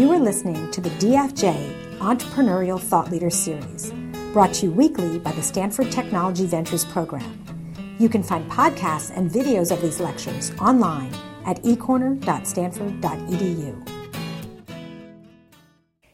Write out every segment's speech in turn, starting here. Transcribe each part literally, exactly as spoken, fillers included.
You are listening to the D F J Entrepreneurial Thought Leader Series, brought to you weekly by the Stanford Technology Ventures Program. You can find podcasts and videos of these lectures online at e corner dot stanford dot e d u.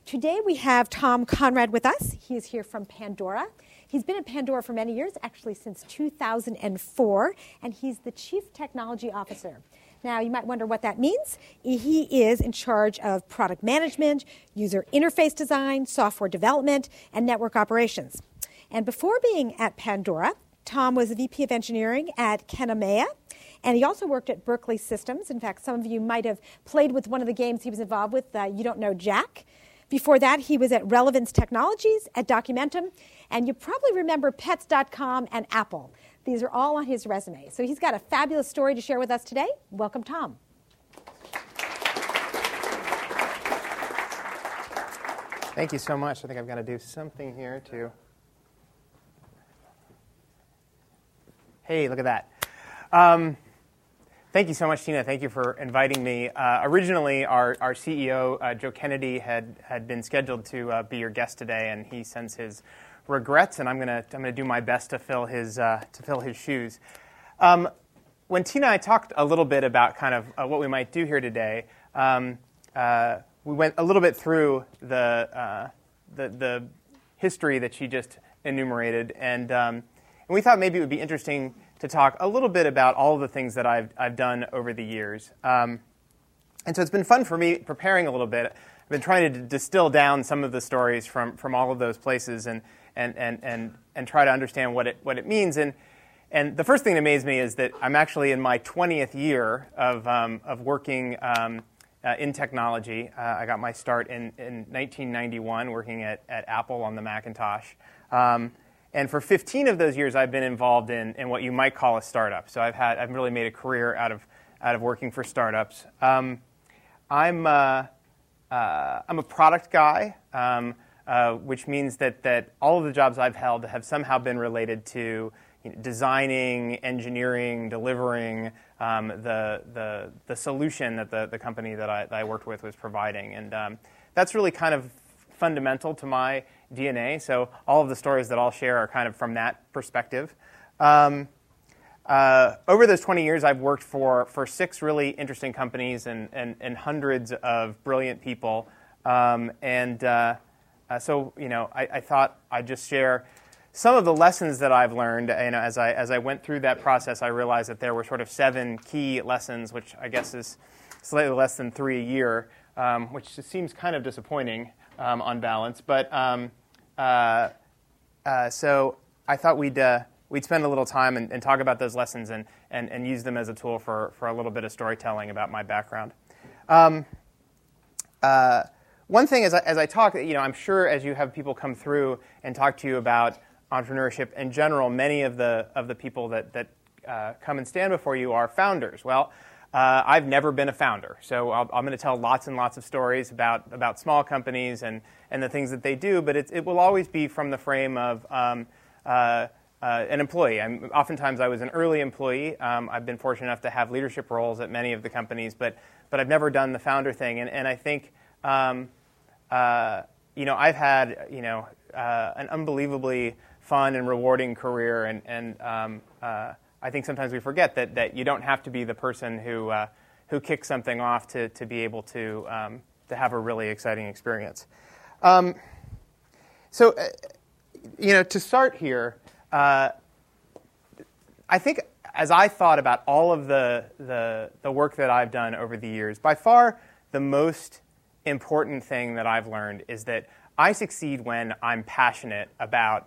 Today we have Tom Conrad with us. He is here from Pandora. He's been at Pandora for many years, actually since two thousand four, and he's the Chief Technology Officer. Now, you might wonder what that means. He is in charge of product management, user interface design, software development, and network operations. And before being at Pandora, Tom was the V P of Engineering at Kenamea, and he also worked at Berkeley Systems. In fact, some of you might have played with one of the games he was involved with, uh, You Don't Know Jack. Before that, he was at Relevance Technologies, at Documentum, and you probably remember Pets dot com and Apple. These are all on his resume. So he's got a fabulous story to share with us today. Welcome, Tom. Thank you so much. I think I've got to do something here to... Hey, look at that. Um, thank you so much, Tina. Thank you for inviting me. Uh, originally, our, our C E O, uh, Joe Kennedy, had, had been scheduled to uh, be your guest today, and he sends his regrets, and I'm gonna I'm gonna do my best to fill his uh, to fill his shoes. Um, when Tina and I talked a little bit about kind of uh, what we might do here today, um, uh, we went a little bit through the uh, the, the history that she just enumerated, and um, and we thought maybe it would be interesting to talk a little bit about all of the things that I've I've done over the years. Um, and so it's been fun for me preparing a little bit. I've been trying to d- distill down some of the stories from from all of those places, and. And, and and and try to understand what it what it means. And and the first thing that amazed me is that I'm actually in my twentieth year of um, of working um, uh, in technology. Uh, I got my start in, in nineteen ninety-one working at, at Apple on the Macintosh. Um, and for fifteen of those years, I've been involved in, in what you might call a startup. So I've had I've really made a career out of out of working for startups. Um, I'm uh, uh, I'm a product guy. Um, Uh, which means that that all of the jobs I've held have somehow been related to you know, designing, engineering, delivering um, the the the solution that the, the company that I, that I worked with was providing, and um, that's really kind of fundamental to my D N A. So all of the stories that I'll share are kind of from that perspective. Um, uh, over those twenty years, I've worked for for six really interesting companies and and, and hundreds of brilliant people, um, and. Uh, Uh, so, you know, I, I thought I'd just share some of the lessons that I've learned. You know, as I as I went through that process, I realized that there were sort of seven key lessons, which I guess is slightly less than three a year, um, which seems kind of disappointing um, on balance. But um, uh, uh, so I thought we'd uh, we'd spend a little time and, and talk about those lessons and, and and use them as a tool for for a little bit of storytelling about my background. Um, uh, One thing, as I, as I talk, you know, I'm sure as you have people come through and talk to you about entrepreneurship in general, many of the of the people that that uh, come and stand before you are founders. Well, uh, I've never been a founder, so I'll, I'm going to tell lots and lots of stories about about small companies and and the things that they do. But it it will always be from the frame of um, uh, uh, an employee. I'm, oftentimes, I was an early employee. Um, I've been fortunate enough to have leadership roles at many of the companies, but but I've never done the founder thing, and and I think. Um, Uh, you know, I've had, you know, uh, an unbelievably fun and rewarding career, and, and um, uh, I think sometimes we forget that, that you don't have to be the person who uh, who kicks something off to, to be able to um, to have a really exciting experience. Um, so, uh, you know, to start here, uh, I think as I thought about all of the, the the work that I've done over the years, by far the most important thing that I've learned is that I succeed when I'm passionate about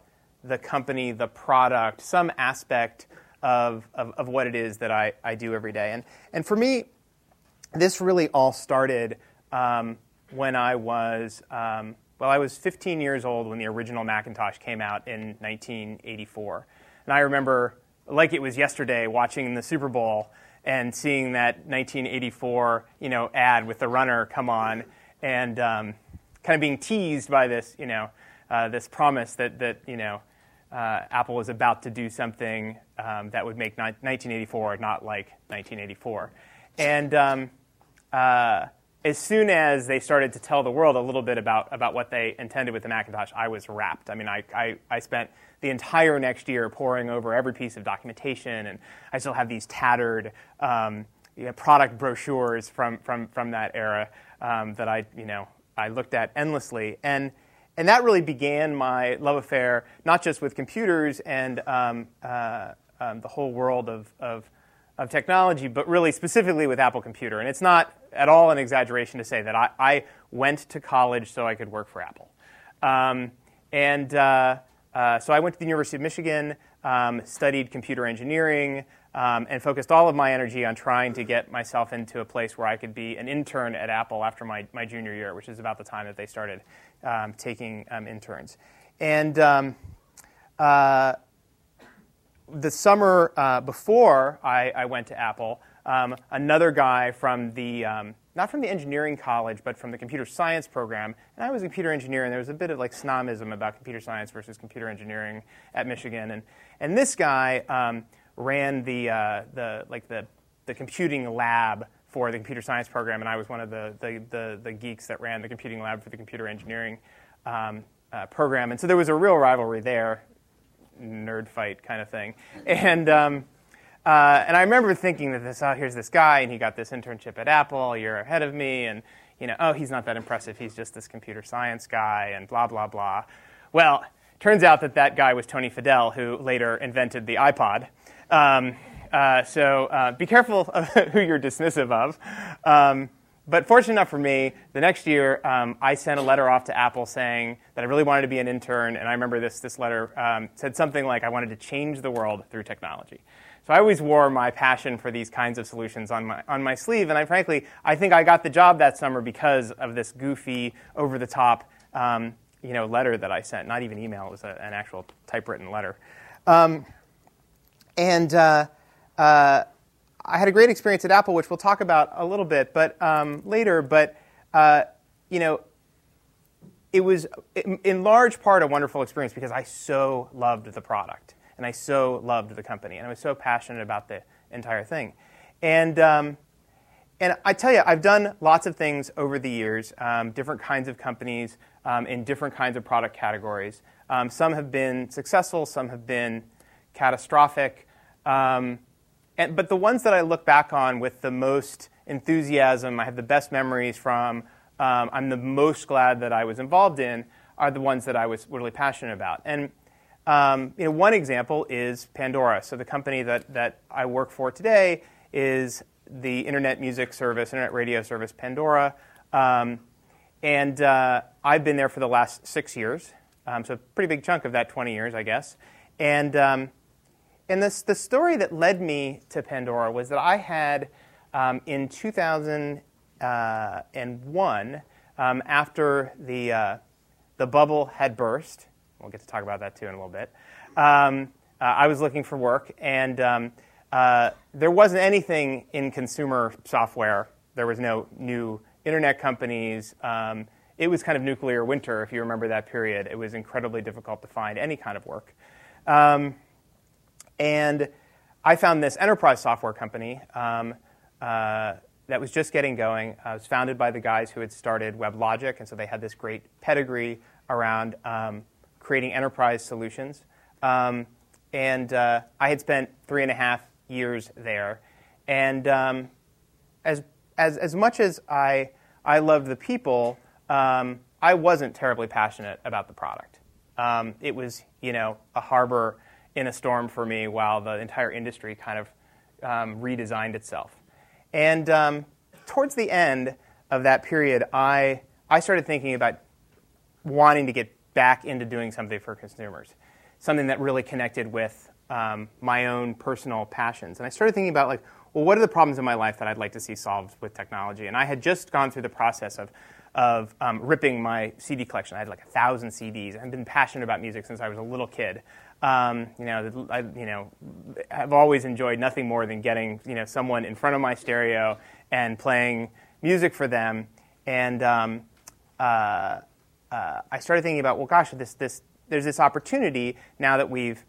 the company, the product, some aspect of, of, of what it is that I, I do every day. And and for me, this really all started um, when I was, um, well, I was fifteen years old when the original Macintosh came out in nineteen eighty-four. And I remember, like it was yesterday, watching the Super Bowl and seeing that nineteen eighty-four, you know, ad with the runner come on. And um, kind of being teased by this, you know, uh, this promise that that you know, uh, Apple was about to do something um, that would make ni- nineteen eighty-four not like nineteen eighty-four, and um, uh, as soon as they started to tell the world a little bit about, about what they intended with the Macintosh, I was wrapped. I mean, I, I, I spent the entire next year poring over every piece of documentation, and I still have these tattered um, you know, product brochures from, from, from that era um, that I, you know, I looked at endlessly. And, and that really began my love affair, not just with computers and um, uh, um, the whole world of, of, of technology, but really specifically with Apple Computer. And it's not at all an exaggeration to say that I, I went to college so I could work for Apple. Um, and uh, uh, so I went to the University of Michigan, um, studied computer engineering, um, and focused all of my energy on trying to get myself into a place where I could be an intern at Apple after my, my junior year, which is about the time that they started um, taking um, interns. And um, uh, the summer uh, before I, I went to Apple, Um, another guy from the, um, not from the engineering college, but from the computer science program. And I was a computer engineer, and there was a bit of like snobism about computer science versus computer engineering at Michigan. And, and this guy um, ran the, uh, the, like the, the computing lab for the computer science program, and I was one of the, the, the, the geeks that ran the computing lab for the computer engineering um, uh, program. And so there was a real rivalry there, nerd fight kind of thing. And... Um, Uh, and I remember thinking that this, oh, here's this guy, and he got this internship at Apple. You're ahead of me, and you know, oh, he's not that impressive. He's just this computer science guy, and blah blah blah. Well, turns out that that guy was Tony Fadell, who later invented the iPod. Um, uh, so uh, be careful of who you're dismissive of. Um, but fortunate enough for me, the next year um, I sent a letter off to Apple saying that I really wanted to be an intern, and I remember this this letter um, said something like, "I wanted to change the world through technology." So I always wore my passion for these kinds of solutions on my on my sleeve, and I frankly, I think I got the job that summer because of this goofy, over-the-top, um, you know, letter that I sent. Not even email; it was a, an actual typewritten letter. Um, and uh, uh, I had a great experience at Apple, which we'll talk about a little bit, but um, later. But uh, you know, it was in large part a wonderful experience because I so loved the product. And I so loved the company, and I was so passionate about the entire thing. And um, and I tell you, I've done lots of things over the years, um, different kinds of companies um, in different kinds of product categories. Um, some have been successful, some have been catastrophic. Um, and, but the ones that I look back on with the most enthusiasm, I have the best memories from, um, I'm the most glad that I was involved in, are the ones that I was really passionate about. And Um, you know, one example is Pandora. So the company that, that I work for today is the internet music service, internet radio service, Pandora. Um, and uh, I've been there for the last six years, um, so a pretty big chunk of that twenty years, I guess. And um, and this, the story that led me to Pandora was that I had, um, in two thousand one, um, after the uh, the bubble had burst, we'll get to talk about that, too, in a little bit. Um, uh, I was looking for work, and um, uh, there wasn't anything in consumer software. There was no new internet companies. Um, it was kind of nuclear winter, if you remember that period. It was incredibly difficult to find any kind of work. Um, and I found this enterprise software company um, uh, that was just getting going. Uh, it was founded by the guys who had started WebLogic, and so they had this great pedigree around um, creating enterprise solutions. Um, and uh, I had spent three and a half years there. And um, as, as as much as I, I loved the people, um, I wasn't terribly passionate about the product. Um, it was, you know, a harbor in a storm for me while the entire industry kind of um, redesigned itself. And um, towards the end of that period, I I started thinking about wanting to get back into doing something for consumers, something that really connected with um, my own personal passions. And I started thinking about, like, well, what are the problems in my life that I'd like to see solved with technology? And I had just gone through the process of, of um, ripping my C D collection. I had like a thousand C Ds. I've been passionate about music since I was a little kid. Um, you know, I, you know, I've always enjoyed nothing more than getting, you know, someone in front of my stereo and playing music for them. And um, uh, Uh, I started thinking about, well, gosh, this, this, there's this opportunity now that we've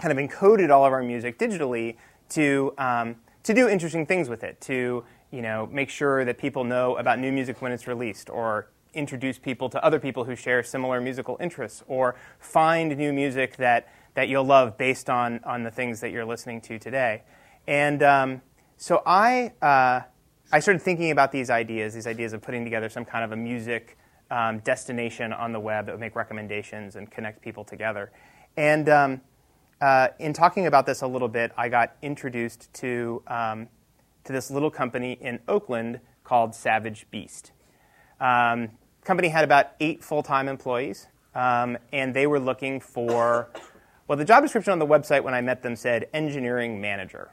kind of encoded all of our music digitally to um, to do interesting things with it, to you know, make sure that people know about new music when it's released, or introduce people to other people who share similar musical interests, or find new music that, that you'll love based on, on the things that you're listening to today. And um, so I, uh, I started thinking about these ideas, these ideas of putting together some kind of a music um, destination on the web that would make recommendations and connect people together. And um, uh, in talking about this a little bit, I got introduced to, um, to this little company in Oakland called Savage Beast. Um, company had about eight full-time employees, um, and they were looking for, well, the job description on the website when I met them said engineering manager.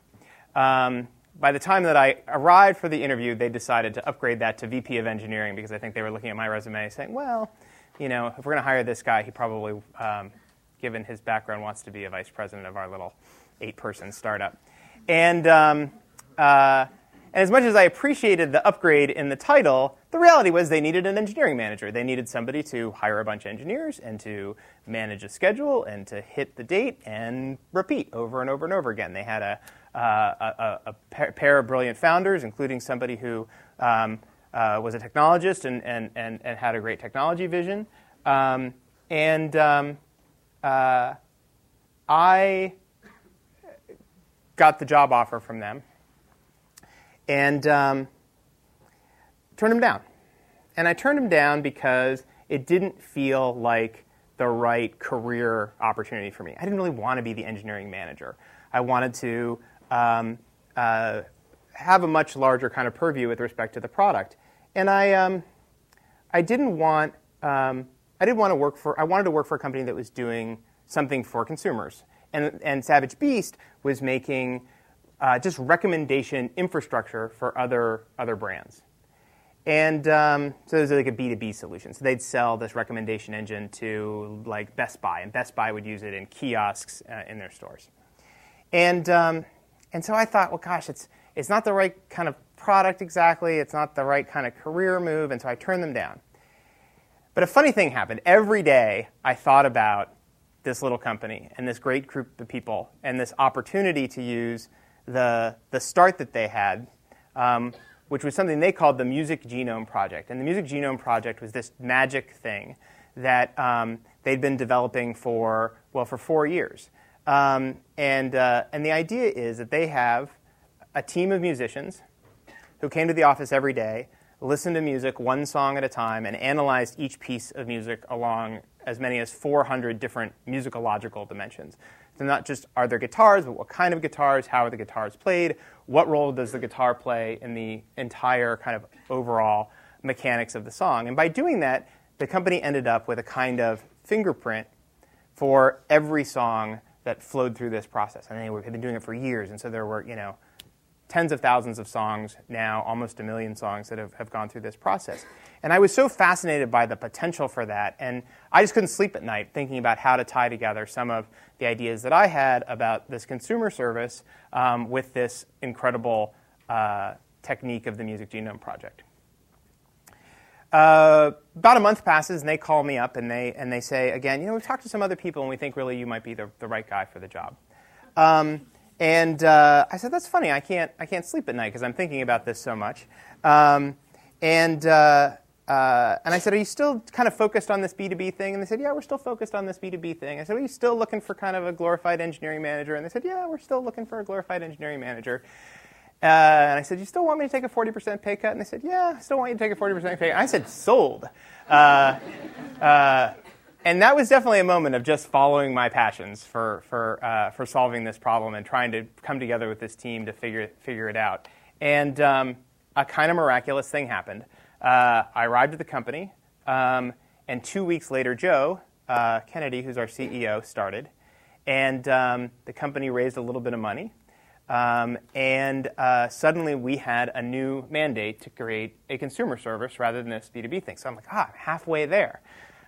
Um, by the time that I arrived for the interview, they decided to upgrade that to V P of engineering, because I think they were looking at my resume saying, well, you know, if we're going to hire this guy, he probably, um, given his background, wants to be a vice president of our little eight-person startup. And, um, uh, and as much as I appreciated the upgrade in the title, the reality was they needed an engineering manager. They needed somebody to hire a bunch of engineers and to manage a schedule and to hit the date and repeat over and over and over again. They had a, uh, a, a pair of brilliant founders, including somebody who um, uh, was a technologist and, and, and, and had a great technology vision. Um, and um, uh, I got the job offer from them. And um, turned them down. And I turned them down because it didn't feel like the right career opportunity for me. I didn't really want to be the engineering manager. I wanted to um, uh, have a much larger kind of purview with respect to the product. And I, um, I didn't want, um, I didn't want to work for, I wanted to work for a company that was doing something for consumers. And, and Savage Beast was making Uh, just recommendation infrastructure for other other brands. And um, so there's like a B two B solution. So they'd sell this recommendation engine to like Best Buy, and Best Buy would use it in kiosks uh, in their stores. And um, and so I thought, well, gosh, it's it's not the right kind of product exactly. It's not the right kind of career move. And so I turned them down. But a funny thing happened. Every day I thought about this little company and this great group of people and this opportunity to use the the start that they had, um, which was something they called the Music Genome Project. And the Music Genome Project was this magic thing that um, they'd been developing for, well, for four years. Um, and, uh, and the idea is that they have a team of musicians who came to the office every day, listened to music one song at a time, and analyzed each piece of music along as many as four hundred different musicological dimensions. So not just are there guitars, but what kind of guitars, how are the guitars played, what role does the guitar play in the entire kind of overall mechanics of the song. And by doing that, the company ended up with a kind of fingerprint for every song that flowed through this process. And they had been doing it for years, and so there were, you know, tens of thousands of songs now, almost a million songs that have, have gone through this process. And I was so fascinated by the potential for that, and I just couldn't sleep at night thinking about how to tie together some of the ideas that I had about this consumer service um, with this incredible uh, technique of the Music Genome Project. Uh, about a month passes, and they call me up, and they and they say, again, you know, we've talked to some other people, and we think really you might be the, the right guy for the job. Um, And uh, I said, that's funny. I can't, I can't sleep at night because I'm thinking about this so much. Um, and, uh, uh, and I said, are you still kind of focused on this B two B thing? And they said, yeah, we're still focused on this B two B thing. I said, are you still looking for kind of a glorified engineering manager? And they said, yeah, we're still looking for a glorified engineering manager. Uh, and I said, you still want me to take a forty percent pay cut? And they said, yeah, I still want you to take a forty percent pay cut. I said, sold. Uh, uh, And that was definitely a moment of just following my passions for for uh, for solving this problem and trying to come together with this team to figure figure it out. And um, a kind of miraculous thing happened. Uh, I arrived at the company, um, and two weeks later, Joe uh, Kennedy, who's our C E O, started, and um, the company raised a little bit of money, um, and uh, suddenly we had a new mandate to create a consumer service rather than this B two B thing. So I'm like, ah, I'm halfway there.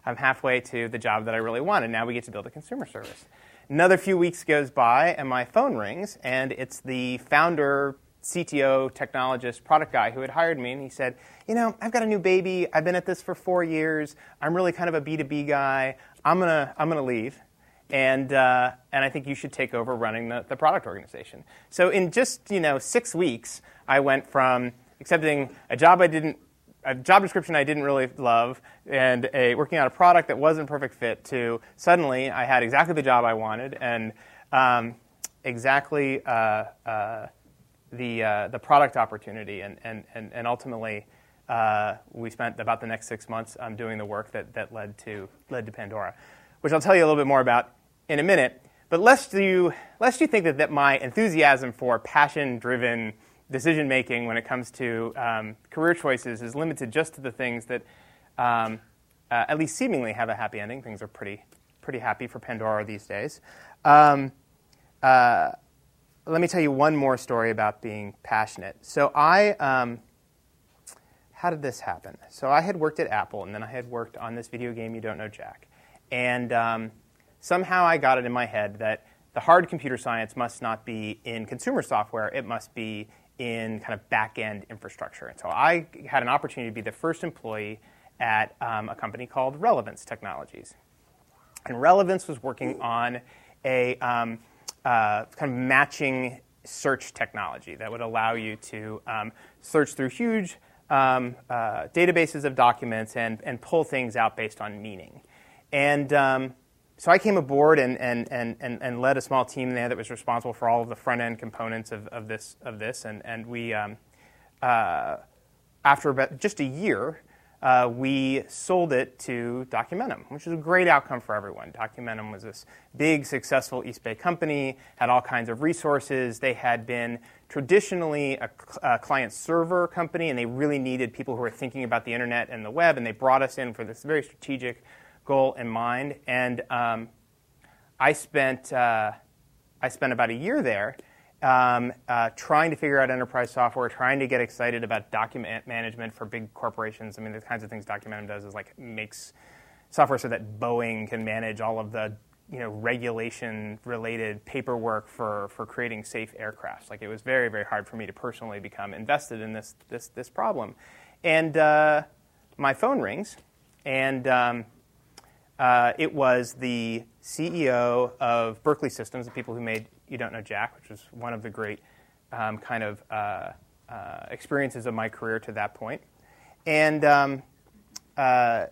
I'm halfway to the job that I really wanted. Now we get to build a consumer service. Another few weeks goes by, and my phone rings, and it's the founder, C T O, technologist, product guy who had hired me, and he said, you know, I've got a new baby. I've been at this for four years. I'm really kind of a B two B guy. I'm gonna, I'm gonna leave, and uh, and I think you should take over running the, the product organization. So in just, you know, six weeks, I went from accepting a job I didn't, a job description I didn't really love, and a working on a product that wasn't a perfect fit, to suddenly I had exactly the job I wanted and um, exactly uh, uh, the uh, the product opportunity, and and and, and ultimately uh, we spent about the next six months um, doing the work that that led to led to Pandora, which I'll tell you a little bit more about in a minute. But lest you lest you think that, that my enthusiasm for passion-driven decision-making when it comes to um, career choices is limited just to the things that um, uh, at least seemingly have a happy ending. Things are pretty pretty happy for Pandora these days. Um, uh, let me tell you one more story about being passionate. So I, um, how did this happen? So I had worked at Apple, and then I had worked on this video game, You Don't Know Jack. And um, somehow I got it in my head that the hard computer science must not be in consumer software. It must be in kind of back-end infrastructure. And so I had an opportunity to be the first employee at um, a company called Relevance Technologies. And Relevance was working on a um, uh, kind of matching search technology that would allow you to um, search through huge um, uh, databases of documents and, and pull things out based on meaning. And um, so I came aboard and, and, and, and, and led a small team there that was responsible for all of the front-end components of, of this, of this. And, and we, um, uh, after about just a year, uh, we sold it to Documentum, which was a great outcome for everyone. Documentum was this big, successful East Bay company, had all kinds of resources. They had been traditionally a, a client-server company, and they really needed people who were thinking about the internet and the web, and they brought us in for this very strategic goal in mind, and um, I spent uh, I spent about a year there um, uh, trying to figure out enterprise software, trying to get excited about document management for big corporations. I mean, the kinds of things Documentum does is like makes software so that Boeing can manage all of the you know regulation-related paperwork for for creating safe aircrafts. Like, it was very very hard for me to personally become invested in this this this problem, and uh, my phone rings, and um, Uh, it was the C E O of Berkeley Systems, the people who made You Don't Know Jack, which was one of the great um, kind of uh, uh, experiences of my career to that point. And um, uh,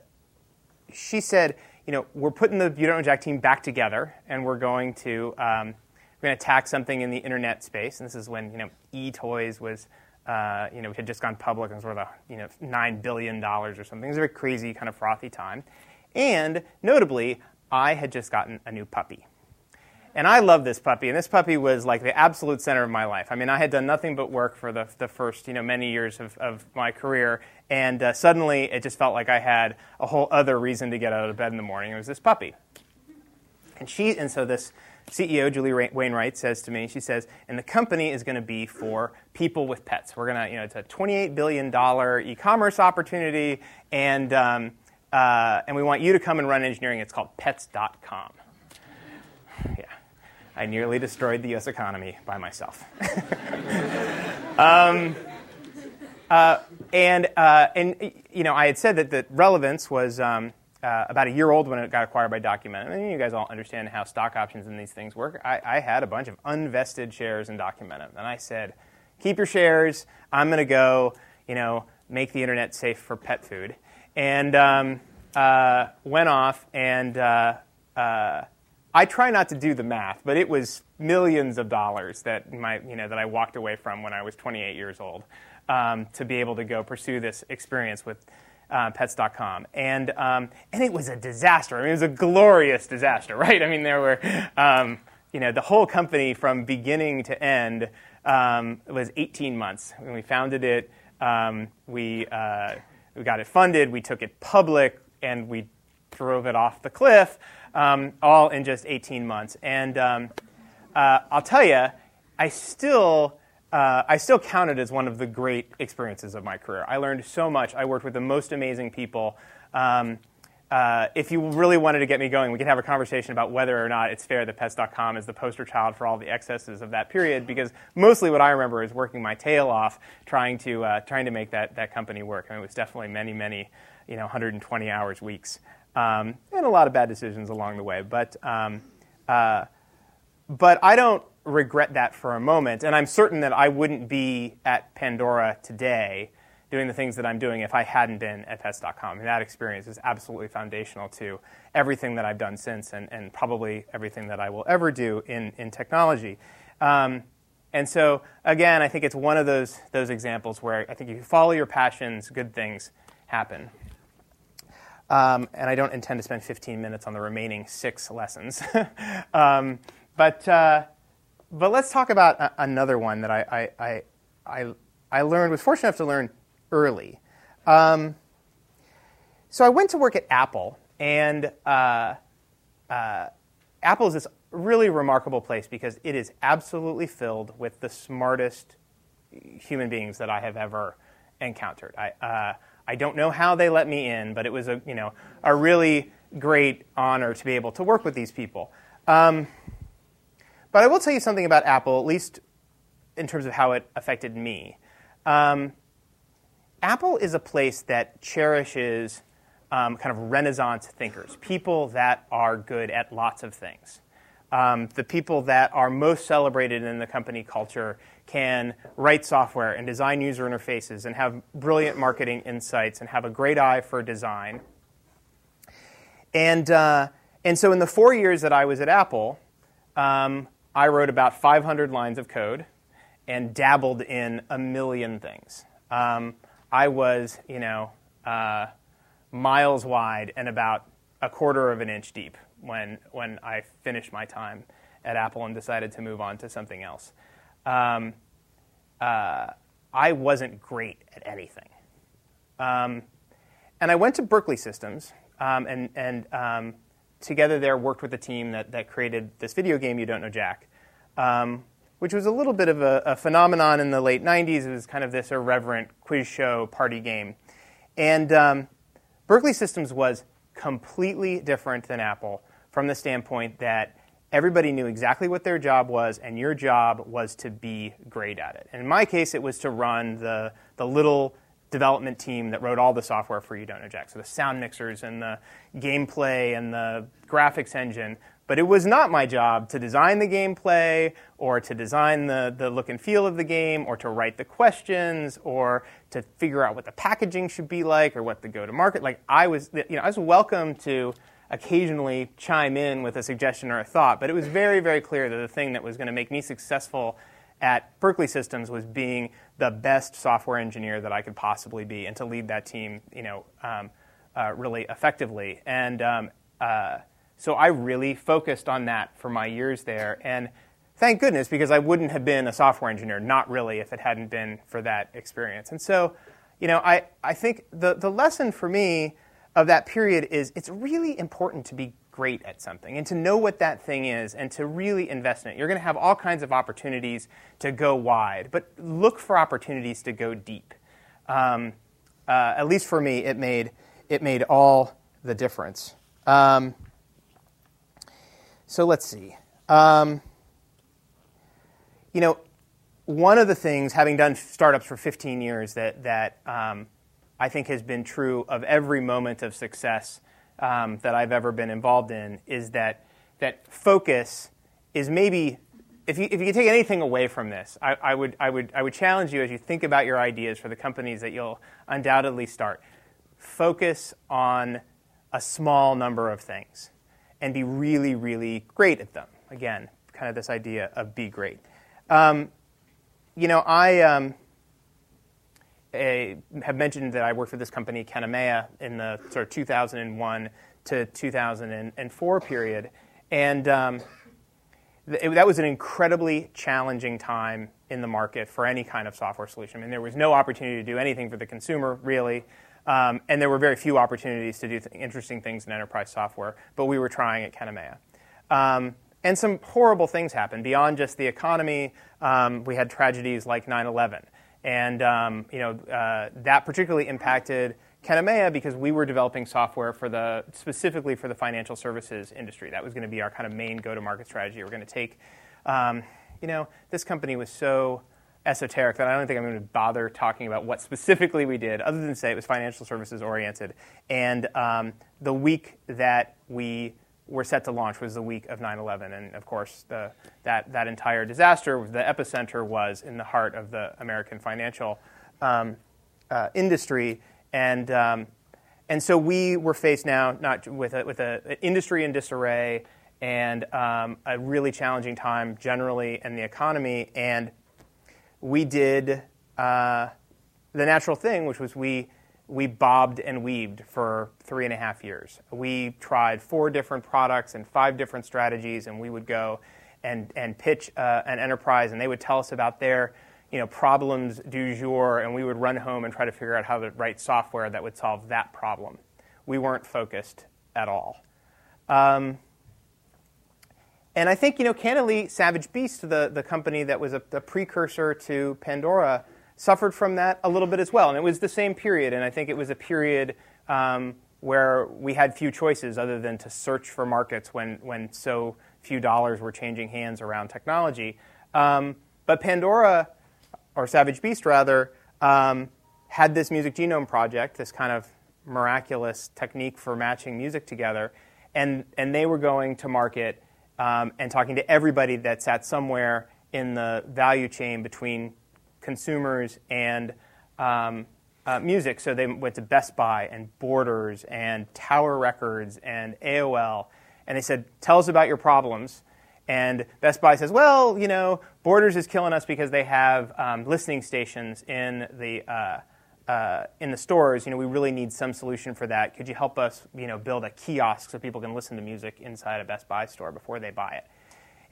she said, you know, we're putting the You Don't Know Jack team back together, and we're going to um, we're going to attack something in the internet space. And this is when you know eToys was uh, you know had just gone public, and sort of a, you know nine billion dollars or something. It was a very crazy kind of frothy time. And notably, I had just gotten a new puppy. And I love this puppy. And this puppy was like the absolute center of my life. I mean, I had done nothing but work for the, the first you know, many years of, of my career. And uh, suddenly, it just felt like I had a whole other reason to get out of bed in the morning. It was this puppy. And, she, and so this C E O, Julie Wainwright, says to me, she says, and the company is going to be for people with pets. We're going to, you know, it's a twenty-eight billion dollars e-commerce opportunity. And... Um, Uh, and we want you to come and run engineering. It's called Pets dot com. Yeah, I nearly destroyed the U S economy by myself. um, uh, and uh, and you know, I had said that the Relevance was um, uh, about a year old when it got acquired by Documentum. I mean, you guys all understand how stock options and these things work. I, I had a bunch of unvested shares in Documentum, and I said, "Keep your shares. I'm going to go, you know, make the internet safe for pet food." And um, uh, went off, and uh, uh, I try not to do the math, but it was millions of dollars that my, you know, that I walked away from when I was twenty-eight years old um, to be able to go pursue this experience with uh, Pets dot com, and um, and it was a disaster. I mean, it was a glorious disaster, right? I mean, there were, um, you know, the whole company from beginning to end um, was eighteen months. When we founded it, um, we. Uh, We got it funded, we took it public, and we drove it off the cliff, um, all in just eighteen months. And um, uh, I'll tell you, I still, uh, I still count it as one of the great experiences of my career. I learned so much. I worked with the most amazing people. Um, uh, if you really wanted to get me going, we could have a conversation about whether or not it's fair that Pets dot com is the poster child for all the excesses of that period, because mostly what I remember is working my tail off trying to uh, trying to make that, that company work. I mean, it was definitely many, many, you know, one hundred twenty hours weeks, um, and a lot of bad decisions along the way. But um, uh, but I don't regret that for a moment. And I'm certain that I wouldn't be at Pandora today doing the things that I'm doing if I hadn't been at Pets dot com. And that experience is absolutely foundational to everything that I've done since, and, and probably everything that I will ever do in, in technology. Um, and so, again, I think it's one of those, those examples where I think if you follow your passions, good things happen. Um, and I don't intend to spend fifteen minutes on the remaining six lessons. um, but uh, but let's talk about a- another one that I I, I I learned, was fortunate enough to learn early. Um, so I went to work at Apple, and uh, uh, Apple is this really remarkable place because it is absolutely filled with the smartest human beings that I have ever encountered. I. Uh, I don't know how they let me in, but it was a you know a really great honor to be able to work with these people. Um, but I will tell you something about Apple, at least in terms of how it affected me. Um, Apple is a place that cherishes um, kind of Renaissance thinkers, people that are good at lots of things. Um, the people that are most celebrated in the company culture can write software and design user interfaces and have brilliant marketing insights and have a great eye for design. And uh, and so in the four years that I was at Apple, um, I wrote about five hundred lines of code and dabbled in a million things. Um, I was, you know, uh, miles wide and about a quarter of an inch deep when when I finished my time at Apple and decided to move on to something else. Um, uh, I wasn't great at anything. Um, and I went to Berkeley Systems, um, and, and um, together there worked with a team that, that created this video game, You Don't Know Jack, um, which was a little bit of a, a phenomenon in the late nineties. It was kind of this irreverent quiz show party game. And um, Berkeley Systems was completely different than Apple, from the standpoint that everybody knew exactly what their job was, and your job was to be great at it. And in my case, it was to run the, the little development team that wrote all the software for You Don't Know Jack, so the sound mixers and the gameplay and the graphics engine. But it was not my job to design the gameplay or to design the, the look and feel of the game or to write the questions or to figure out what the packaging should be like or what the go-to-market. Like I was, you know, I was welcome to occasionally chime in with a suggestion or a thought, but it was very, very clear that the thing that was going to make me successful at Berkeley Systems was being the best software engineer that I could possibly be and to lead that team, you know, um, uh, really effectively. And um, uh, So I really focused on that for my years there, and thank goodness, because I wouldn't have been a software engineer, not really, if it hadn't been for that experience. And so, you know, I, I think the, the lesson for me of that period is it's really important to be great at something and to know what that thing is and to really invest in it. You're going to have all kinds of opportunities to go wide, but look for opportunities to go deep. Um, uh, at least for me, it made, it made all the difference. Um, So let's see. Um, you know, one of the things, having done startups for fifteen years, that that um, I think has been true of every moment of success um, that I've ever been involved in is that that focus is maybe, if you if you could take anything away from this, I, I would I would I would challenge you as you think about your ideas for the companies that you'll undoubtedly start. Focus on a small number of things and be really, really great at them. Again, kind of this idea of be great. Um, you know, I, um, I have mentioned that I worked for this company, Kenamea, in the sort of two thousand one to two thousand four period. And um, th- it, that was an incredibly challenging time in the market for any kind of software solution. I mean, there was no opportunity to do anything for the consumer, really. Um, and there were very few opportunities to do th- interesting things in enterprise software, but we were trying at Kenamea. Um, and some horrible things happened. Beyond just the economy, um, we had tragedies like nine eleven. And um, you know, uh, that particularly impacted Kenamea because we were developing software for the specifically for the financial services industry. That was going to be our kind of main go-to-market strategy. We're going to take, um, you know, this company was so esoteric that I don't think I'm going to bother talking about what specifically we did, other than to say it was financial services oriented. And um, the week that we were set to launch was the week of nine eleven. And of course, the, that, that entire disaster, the epicenter was in the heart of the American financial um, uh, industry. And, um, and so we were faced now not with, a, with a, an industry in disarray and um, a really challenging time generally in the economy. And we did uh, the natural thing, which was we We bobbed and weaved for three and a half years. We tried four different products and five different strategies, and we would go and, and pitch uh, an enterprise, and they would tell us about their you know, problems du jour, and we would run home and try to figure out how to write software that would solve that problem. We weren't focused at all. Um, and I think, you know, candidly, Savage Beast, the, the company that was a, the precursor to Pandora, suffered from that a little bit as well. And it was the same period, and I think it was a period um, where we had few choices other than to search for markets when, when so few dollars were changing hands around technology. Um, but Pandora, or Savage Beast rather, um, had this Music Genome Project, this kind of miraculous technique for matching music together, and, and they were going to market um, and talking to everybody that sat somewhere in the value chain between consumers and um, uh, music. So they went to Best Buy and Borders and Tower Records and A O L, and they said, tell us about your problems. And Best Buy says, well, you know, Borders is killing us because they have um, listening stations in the uh, uh, in the stores. You know, we really need some solution for that. Could you help us, you know, build a kiosk so people can listen to music inside a Best Buy store before they buy it?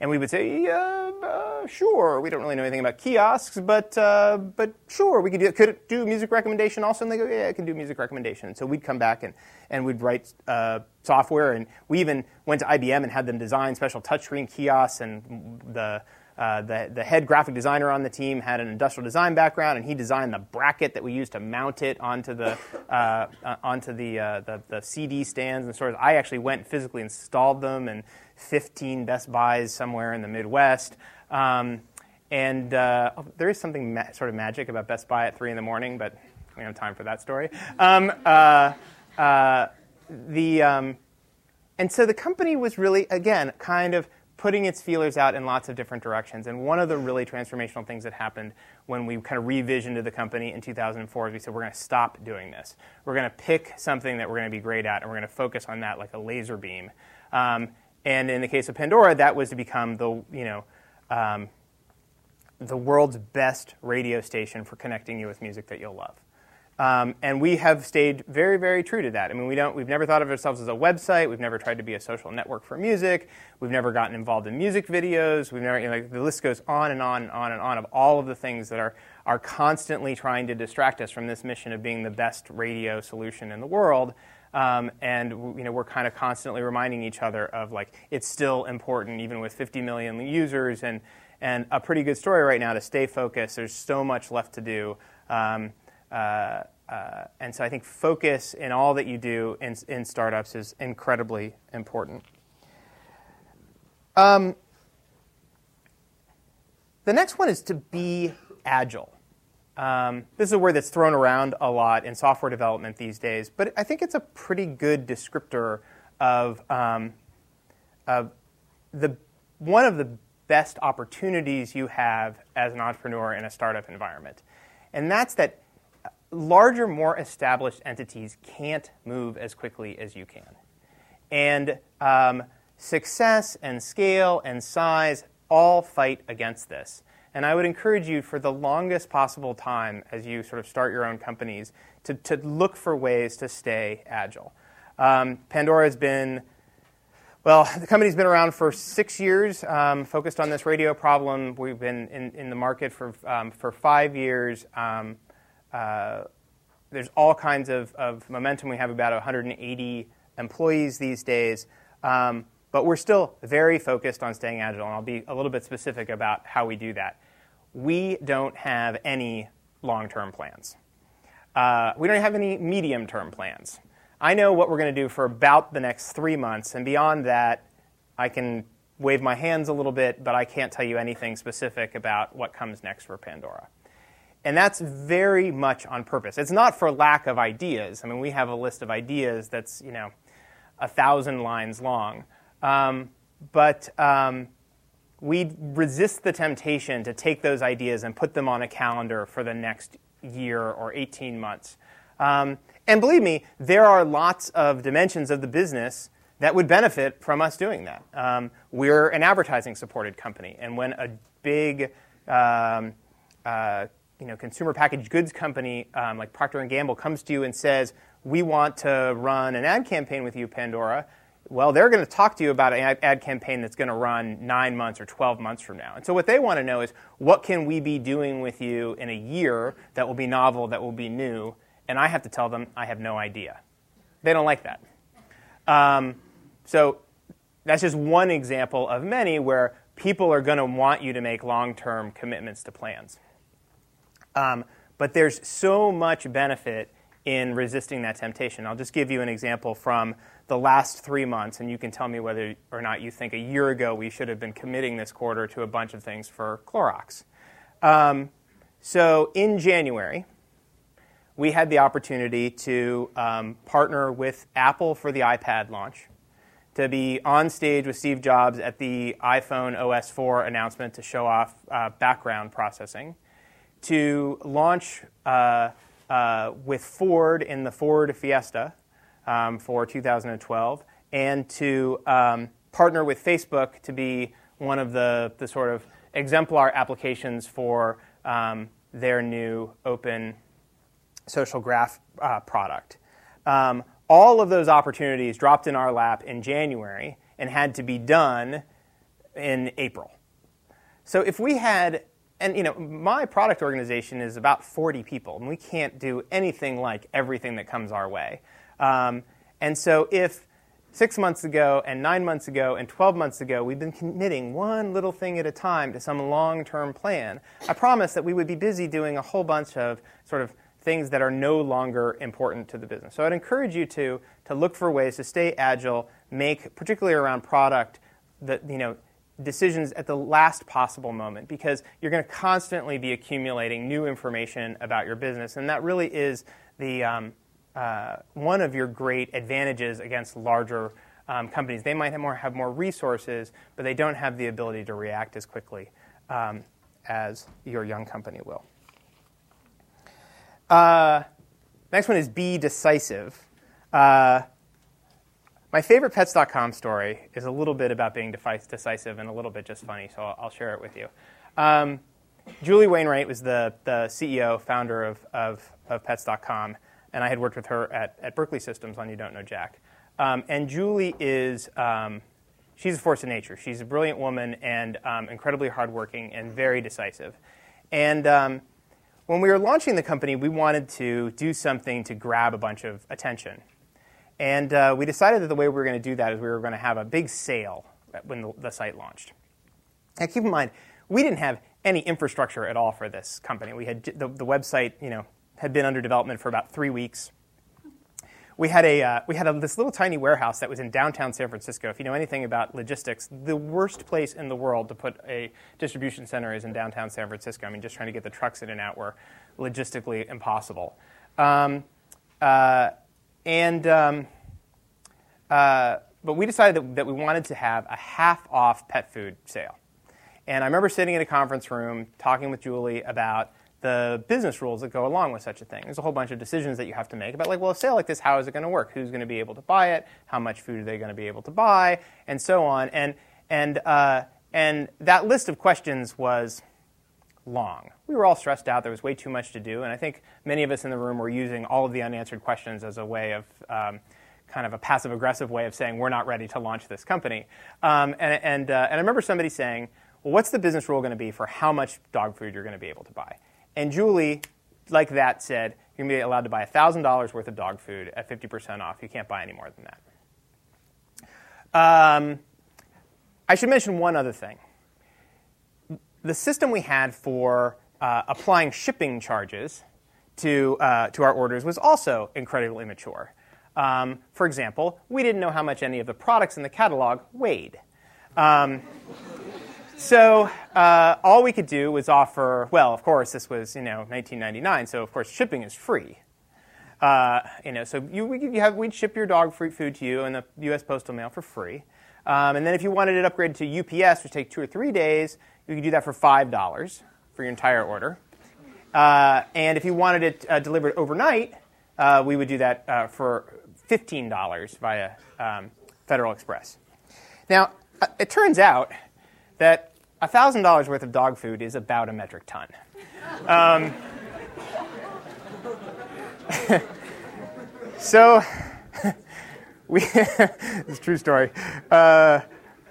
And we would say, yeah, uh, sure, we don't really know anything about kiosks, but uh, but sure, we could do, could it do music recommendation also? And they go, yeah, I can do music recommendation. And so we'd come back and, and we'd write uh, software. And we even went to I B M and had them design special touchscreen kiosks. And the, uh, the, the head graphic designer on the team had an industrial design background, and he designed the bracket that we used to mount it onto the uh, onto the, uh, the the C D stands and stores. I actually went and physically installed them, and fifteen Best Buys somewhere in the Midwest. Um, and uh, oh, there is something ma- sort of magic about Best Buy at three in the morning, but we don't have time for that story. Um, uh, uh, the, um, and so the company was really, again, kind of putting its feelers out in lots of different directions. And one of the really transformational things that happened when we kind of revisioned the company in two thousand four is we said, we're going to stop doing this. We're going to pick something that we're going to be great at, and we're going to focus on that like a laser beam. Um, And in the case of Pandora, that was to become the, you know, um, the world's best radio station for connecting you with music that you'll love. Um, and we have stayed very, very true to that. I mean, we don't, we've never thought of ourselves as a website. We've never tried to be a social network for music. We've never gotten involved in music videos. We've never, you know, like, the list goes on and on and on and on of all of the things that are, are constantly trying to distract us from this mission of being the best radio solution in the world. Um, and you know, we're kind of constantly reminding each other of, like, it's still important, even with fifty million users and and a pretty good story right now, to stay focused. There's so much left to do, um, uh, uh, and so I think focus in all that you do in in startups is incredibly important. Um, the next one is to be agile. Um, this is a word that's thrown around a lot in software development these days, but I think it's a pretty good descriptor of, um, of the one of the best opportunities you have as an entrepreneur in a startup environment. And that's that larger, more established entities can't move as quickly as you can. And um, success and scale and size all fight against this. And I would encourage you, for the longest possible time as you sort of start your own companies, to, to look for ways to stay agile. Um, Pandora has been, well, the company's been around for six years, um, focused on this radio problem. We've been in, in the market for um, for five years. Um, uh, there's all kinds of, of momentum. We have about one hundred eighty employees these days. Um, But we're still very focused on staying agile, and I'll be a little bit specific about how we do that. We don't have any long-term plans. Uh, we don't have any medium-term plans. I know what we're going to do for about the next three months, and beyond that, I can wave my hands a little bit, but I can't tell you anything specific about what comes next for Pandora. And that's very much on purpose. It's not for lack of ideas. I mean, we have a list of ideas that's, you know, a thousand lines long. Um, but um, we resist the temptation to take those ideas and put them on a calendar for the next year or eighteen months. Um, and believe me, there are lots of dimensions of the business that would benefit from us doing that. Um, we're an advertising-supported company, and when a big um, uh, you know, consumer packaged goods company um, like Procter and Gamble comes to you and says, we want to run an ad campaign with you, Pandora, well, they're going to talk to you about an ad campaign that's going to run nine months or twelve months from now. And so what they want to know is, what can we be doing with you in a year that will be novel, that will be new? And I have to tell them, I have no idea. They don't like that. Um, so that's just one example of many where people are going to want you to make long-term commitments to plans. Um, but there's so much benefit in resisting that temptation. I'll just give you an example from the last three months, and you can tell me whether or not you think a year ago we should have been committing this quarter to a bunch of things for Clorox. Um, so in January, we had the opportunity to um, partner with Apple for the iPad launch, to be on stage with Steve Jobs at the iPhone O S four announcement to show off uh, background processing, to launch uh, Uh, with Ford in the Ford Fiesta um, for two thousand twelve, and to um, partner with Facebook to be one of the, the sort of exemplar applications for um, their new open social graph uh, product. Um, all of those opportunities dropped in our lap in January and had to be done in April. So if we had... And you know, my product organization is about forty people, and we can't do anything like everything that comes our way. Um, and so if six months ago and nine months ago and twelve months ago we've been committing one little thing at a time to some long-term plan, I promise that we would be busy doing a whole bunch of sort of things that are no longer important to the business. So I'd encourage you to, to look for ways to stay agile, make, particularly around product, that, you know, decisions at the last possible moment, because you're going to constantly be accumulating new information about your business, and that really is the um, uh, one of your great advantages against larger um, companies. They might have more have more resources, but they don't have the ability to react as quickly um, as your young company will. Uh, next one is be decisive. Uh, My favorite Pets dot com story is a little bit about being decisive and a little bit just funny, so I'll share it with you. Um, Julie Wainwright was the, the C E O, founder of, of, of Pets dot com, and I had worked with her at, at Berkeley Systems on You Don't Know Jack. Um, and Julie is, um, she's a force of nature. She's a brilliant woman and um, incredibly hardworking and very decisive. And um, when we were launching the company, we wanted to do something to grab a bunch of attention. And uh, we decided that the way we were going to do that is we were going to have a big sale when the, the site launched. Now, keep in mind, we didn't have any infrastructure at all for this company. We had the, the website, you know, had been under development for about three weeks. We had a uh, we had a, this little tiny warehouse that was in downtown San Francisco. If you know anything about logistics, the worst place in the world to put a distribution center is in downtown San Francisco. I mean, just trying to get the trucks in and out were logistically impossible. Um, uh, And um, uh, but we decided that, that we wanted to have a half-off pet food sale. And I remember sitting in a conference room talking with Julie about the business rules that go along with such a thing. There's a whole bunch of decisions that you have to make about, like, well, a sale like this, how is it going to work? Who's going to be able to buy it? How much food are they going to be able to buy? And so on. And and uh, and that list of questions was long. We were all stressed out. There was way too much to do, and I think many of us in the room were using all of the unanswered questions as a way of um, kind of a passive-aggressive way of saying we're not ready to launch this company. Um, and and, uh, and I remember somebody saying, well, what's the business rule going to be for how much dog food you're going to be able to buy? And Julie, like that, said, you're going to be allowed to buy one thousand dollars worth of dog food at fifty percent off. You can't buy any more than that. Um, I should mention one other thing. The system we had for uh, applying shipping charges to uh, to our orders was also incredibly immature. Um, for example, we didn't know how much any of the products in the catalog weighed. Um, so uh, all we could do was offer. Well, of course, this was you know nineteen ninety-nine, so of course shipping is free. Uh, you know, so you, you have we'd ship your dog food to you in the U S postal mail for free. Um, and then if you wanted it upgraded to U P S, which takes two or three days, you could do that for five dollars for your entire order. Uh, and if you wanted it uh, delivered overnight, uh, we would do that uh, for fifteen dollars via um, Federal Express. Now, it turns out that one thousand dollars worth of dog food is about a metric ton. Um, so, we it's a true story. Uh,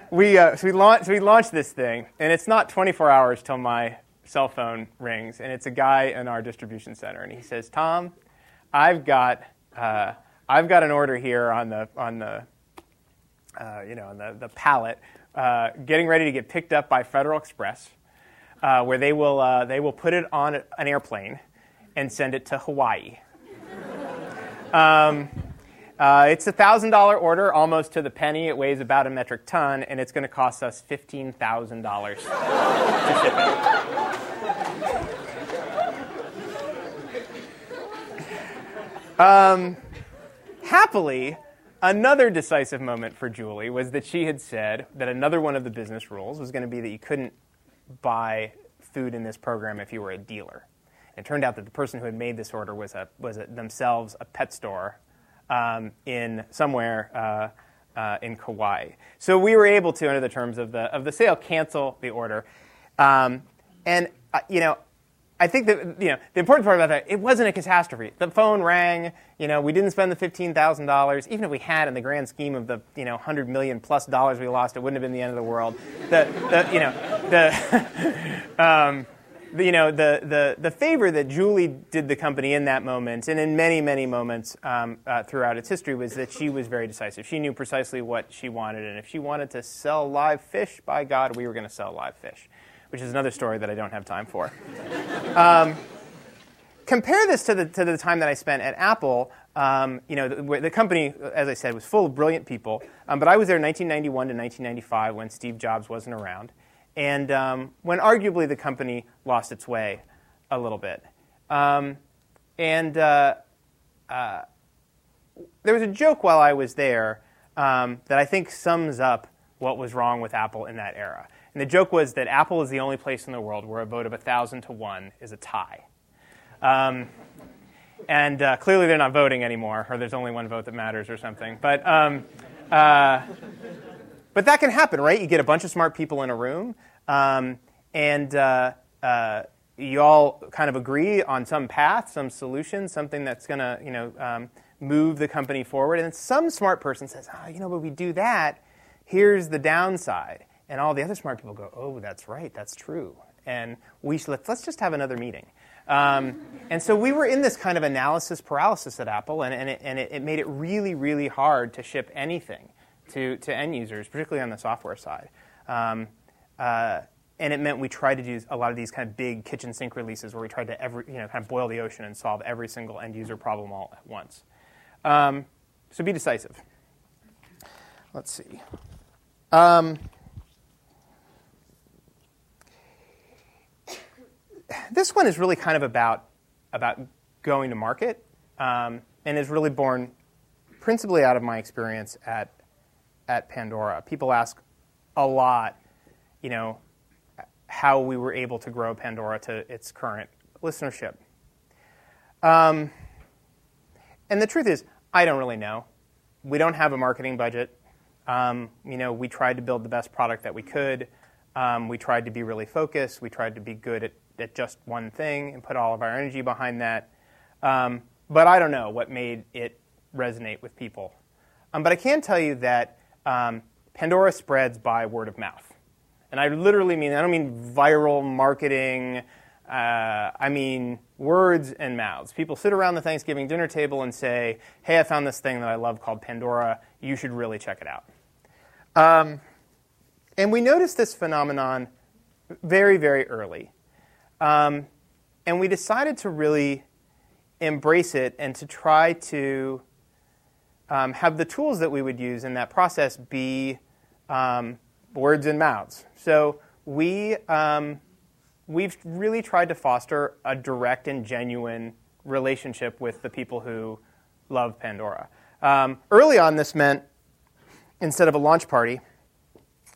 we uh, so we launched so we launched this thing, and it's not twenty-four hours till my cell phone rings, and it's a guy in our distribution center, and he says, "Tom, I've got uh, I've got an order here on the on the uh, you know on the the pallet, uh, getting ready to get picked up by Federal Express, uh, where they will uh, they will put it on an airplane and send it to Hawaii." um, Uh, it's a one thousand dollars order, almost to the penny. It weighs about a metric ton, and it's going to cost us fifteen thousand dollars to ship it. Um, happily, another decisive moment for Julie was that she had said that another one of the business rules was going to be that you couldn't buy food in this program if you were a dealer. It turned out that the person who had made this order was a was a, themselves a pet store. Um, in somewhere uh, uh, in Kauai, so we were able to, under the terms of the of the sale, cancel the order. Um, and uh, you know, I think that you know the important part about that, it wasn't a catastrophe. The phone rang. You know, we didn't spend the fifteen thousand dollars. Even if we had, in the grand scheme of the you know hundred million plus dollars we lost, it wouldn't have been the end of the world. The, the you know the. um, The, you know, the, the, the favor that Julie did the company in that moment, and in many, many moments um, uh, throughout its history, was that she was very decisive. She knew precisely what she wanted, and if she wanted to sell live fish, by God, we were going to sell live fish, which is another story that I don't have time for. um, compare this to the, to the time that I spent at Apple. Um, you know, the, the company, as I said, was full of brilliant people, um, but I was there in nineteen ninety-one to nineteen ninety-five when Steve Jobs wasn't around. And um, when arguably the company lost its way a little bit. Um, and uh, uh, there was a joke while I was there um, that I think sums up what was wrong with Apple in that era. And the joke was that Apple is the only place in the world where a vote of one thousand to one is a tie. Um, and uh, clearly they're not voting anymore, or there's only one vote that matters or something. But... Um, uh, But that can happen, right? You get a bunch of smart people in a room, um, and uh, uh, you all kind of agree on some path, some solution, something that's going to, you know, um, move the company forward. And then some smart person says, "Oh, you know, but we do that. Here's the downside." And all the other smart people go, "Oh, that's right. That's true. And we should let's, let's just have another meeting." Um, and so we were in this kind of analysis paralysis at Apple, and, and, it, and it, it made it really, really hard to ship anything To, to end users, particularly on the software side. Um, uh, and it meant we tried to do a lot of these kind of big kitchen sink releases where we tried to every, you know, kind of boil the ocean and solve every single end user problem all at once. Um, so be decisive. Let's see. Um, this one is really kind of about, about going to market um, and is really born principally out of my experience at At Pandora. People ask a lot, you know, how we were able to grow Pandora to its current listenership. Um, and the truth is, I don't really know. We don't have a marketing budget. Um, you know, we tried to build the best product that we could. Um, we tried to be really focused. We tried to be good at, at just one thing and put all of our energy behind that. Um, but I don't know what made it resonate with people. Um, but I can tell you that Um, Pandora spreads by word of mouth. And I literally mean, I don't mean viral marketing. Uh, I mean words and mouths. People sit around the Thanksgiving dinner table and say, "Hey, I found this thing that I love called Pandora. You should really check it out." Um, and we noticed this phenomenon very, very early. Um, and we decided to really embrace it and to try to Um, have the tools that we would use in that process be um, words and mouths. So we, um, we've really tried to foster a direct and genuine relationship with the people who love Pandora. Um, early on, this meant, instead of a launch party,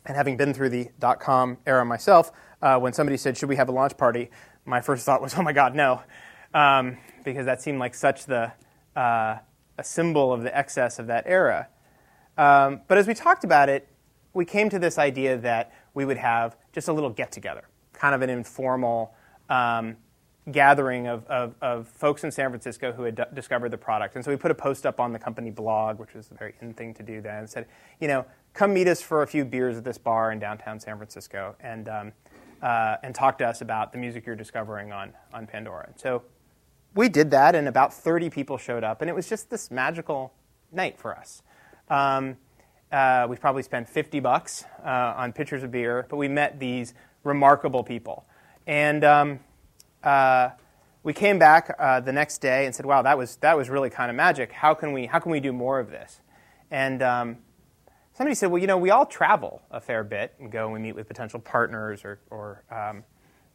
and having been through the dot-com era myself, uh, when somebody said, should we have a launch party, my first thought was, oh my God, no, um, because that seemed like such the uh, a symbol of the excess of that era. Um, but as we talked about it, we came to this idea that we would have just a little get-together, kind of an informal um, gathering of, of, of folks in San Francisco who had d discovered the product. And so we put a post up on the company blog, which was the very in thing to do then, and said, you know, come meet us for a few beers at this bar in downtown San Francisco and, um, uh, and talk to us about the music you're discovering on, on Pandora. And so we did that, and about thirty people showed up, and it was just this magical night for us. Um, uh, we probably spent fifty bucks uh, on pitchers of beer, but we met these remarkable people. And um, uh, we came back uh, the next day and said, wow, that was, that was really kind of magic. How can we, how can we do more of this? And um, somebody said, well, you know, we all travel a fair bit and go and we meet with potential partners or, or um,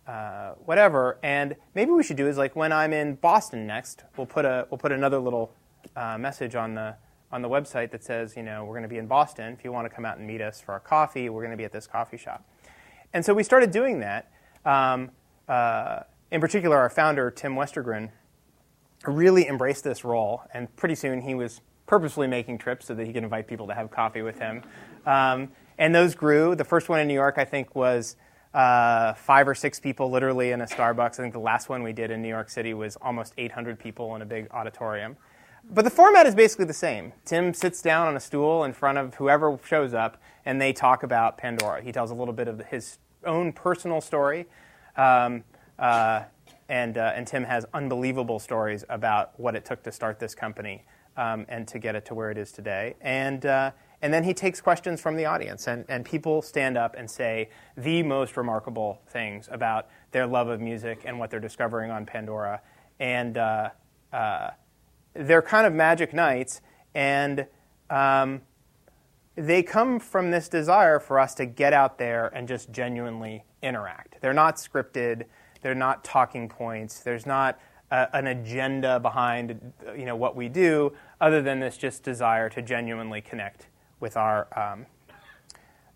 uh, whatever. And maybe what we should do is, like, when I'm in Boston next, we'll put, a, we'll put another little uh, message on the on the website that says, you know, we're going to be in Boston. If you want to come out and meet us for a coffee, we're going to be at this coffee shop. And so we started doing that. Um, uh, in particular, our founder, Tim Westergren, really embraced this role. And pretty soon he was purposefully making trips so that he could invite people to have coffee with him. Um, and those grew. The first one in New York, I think, was uh, five or six people literally in a Starbucks. I think the last one we did in New York City was almost eight hundred people in a big auditorium. But the format is basically the same. Tim sits down on a stool in front of whoever shows up, and they talk about Pandora. He tells a little bit of his own personal story, um, uh, and, uh, and Tim has unbelievable stories about what it took to start this company um, and to get it to where it is today. And, uh, and then he takes questions from the audience, and, and people stand up and say the most remarkable things about their love of music and what they're discovering on Pandora. And uh, uh, They're kind of magic nights, and um, they come from this desire for us to get out there and just genuinely interact. They're not scripted. They're not talking points. There's not a, an agenda behind, you know, what we do, other than this just desire to genuinely connect with our, um,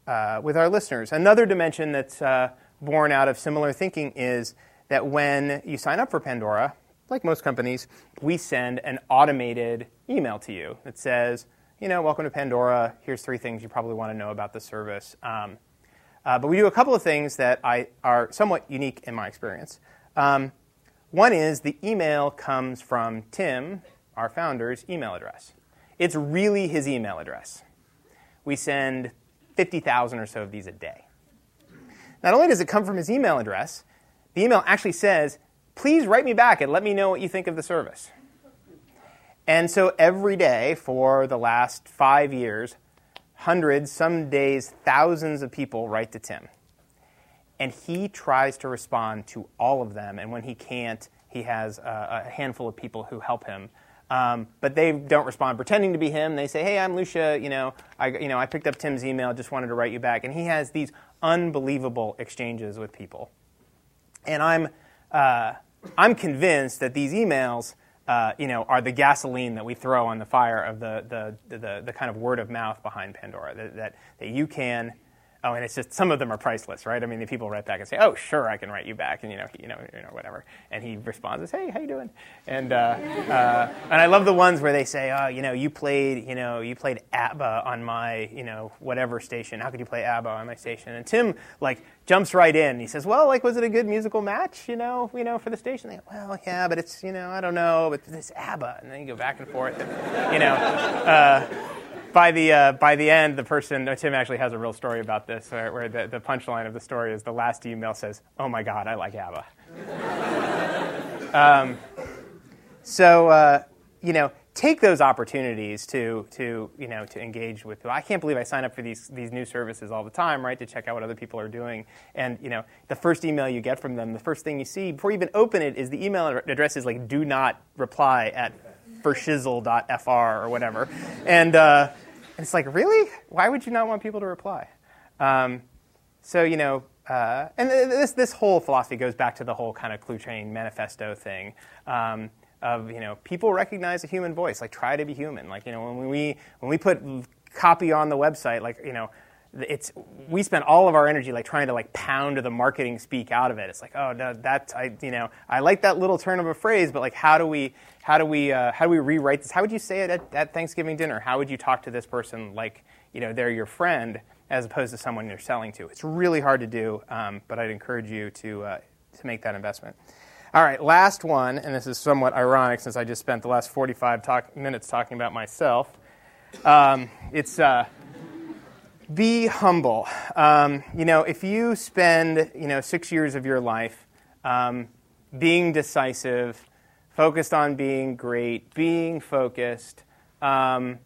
uh, with our listeners. Another dimension that's uh, born out of similar thinking is that when you sign up for Pandora, like most companies, we send an automated email to you that says, you know, welcome to Pandora. Here's three things you probably want to know about the service. Um, uh, but we do a couple of things that I, are somewhat unique in my experience. Um, one is the email comes from Tim, our founder's email address. It's really his email address. We send fifty thousand or so of these a day. Not only does it come from his email address, the email actually says, please write me back and let me know what you think of the service. And so every day for the last five years, hundreds, some days thousands of people write to Tim. And he tries to respond to all of them. And when he can't, he has a, a handful of people who help him. Um, but they don't respond pretending to be him. They say, hey, I'm Lucia. You know, I, you know, I picked up Tim's email, just wanted to write you back. And he has these unbelievable exchanges with people. And I'm... Uh, I'm convinced that these emails, uh, you know, are the gasoline that we throw on the fire of the the the, the kind of word of mouth behind Pandora. That, that that you can, oh, and it's just some of them are priceless, right? I mean, the people write back and say, "Oh, sure, I can write you back," and you know, you know, you know, whatever. And he responds as, "Hey, how you doing?" And uh, uh, and I love the ones where they say, "Oh, you know, you played, you know, you played ABBA on my, you know, whatever station. How could you play ABBA on my station?" And Tim, like, jumps right in. He says, well, like, was it a good musical match, you know, you know, for the station? They go, well, yeah, but it's, you know, I don't know, but it's ABBA. And then you go back and forth. And, you know, uh, by the uh, by the end, the person, Tim actually has a real story about this, where, where the, the punchline of the story is the last email says, oh, my God, I like ABBA. um, so, uh, you know, take those opportunities to, to, you know, to engage with. I can't believe I sign up for these, these new services all the time, right, to check out what other people are doing. And, you know, the first email you get from them, the first thing you see, before you even open it, is the email address is like, do not reply at forshizzle dot f r or whatever. And uh, it's like, really? Why would you not want people to reply? Um, so, you know, uh, and this, this whole philosophy goes back to the whole kind of Cluchain manifesto thing. Um, Of you know, people recognize a human voice. Like, try to be human. Like, you know, when we when we put copy on the website, like, you know, it's we spend all of our energy like trying to like pound the marketing speak out of it. It's like, oh no, that I you know I like that little turn of a phrase, but like how do we how do we uh, how do we rewrite this? How would you say it at, at Thanksgiving dinner? How would you talk to this person like you know they're your friend as opposed to someone you're selling to? It's really hard to do, um, but I'd encourage you to uh, to make that investment. All right, last one, and this is somewhat ironic since I just spent the last forty-five talk, minutes talking about myself. Um, it's uh, be humble. Um, you know, if you spend you know six years of your life um, being decisive, focused on being great, being focused, um,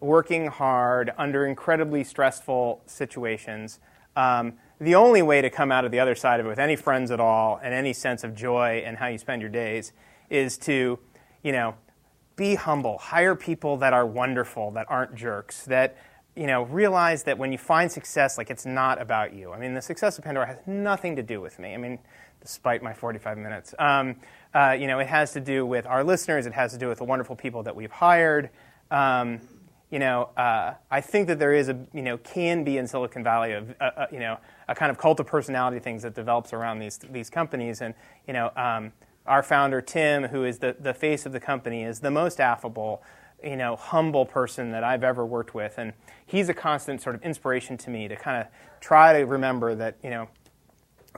working hard under incredibly stressful situations, um, the only way to come out of the other side of it with any friends at all and any sense of joy and how you spend your days is to, you know, be humble. Hire people that are wonderful, that aren't jerks, that, you know, realize that when you find success, like, it's not about you. I mean, the success of Pandora has nothing to do with me. I mean, despite my forty-five minutes. Um, uh, you know, it has to do with our listeners. It has to do with the wonderful people that we've hired. Um, you know, uh, I think that there is a, you know, can be in Silicon Valley, of, uh, uh, you know, a kind of cult of personality things that develops around these these companies. And, you know, um, our founder, Tim, who is the, the face of the company, is the most affable, you know, humble person that I've ever worked with. And he's a constant sort of inspiration to me to kind of try to remember that, you know,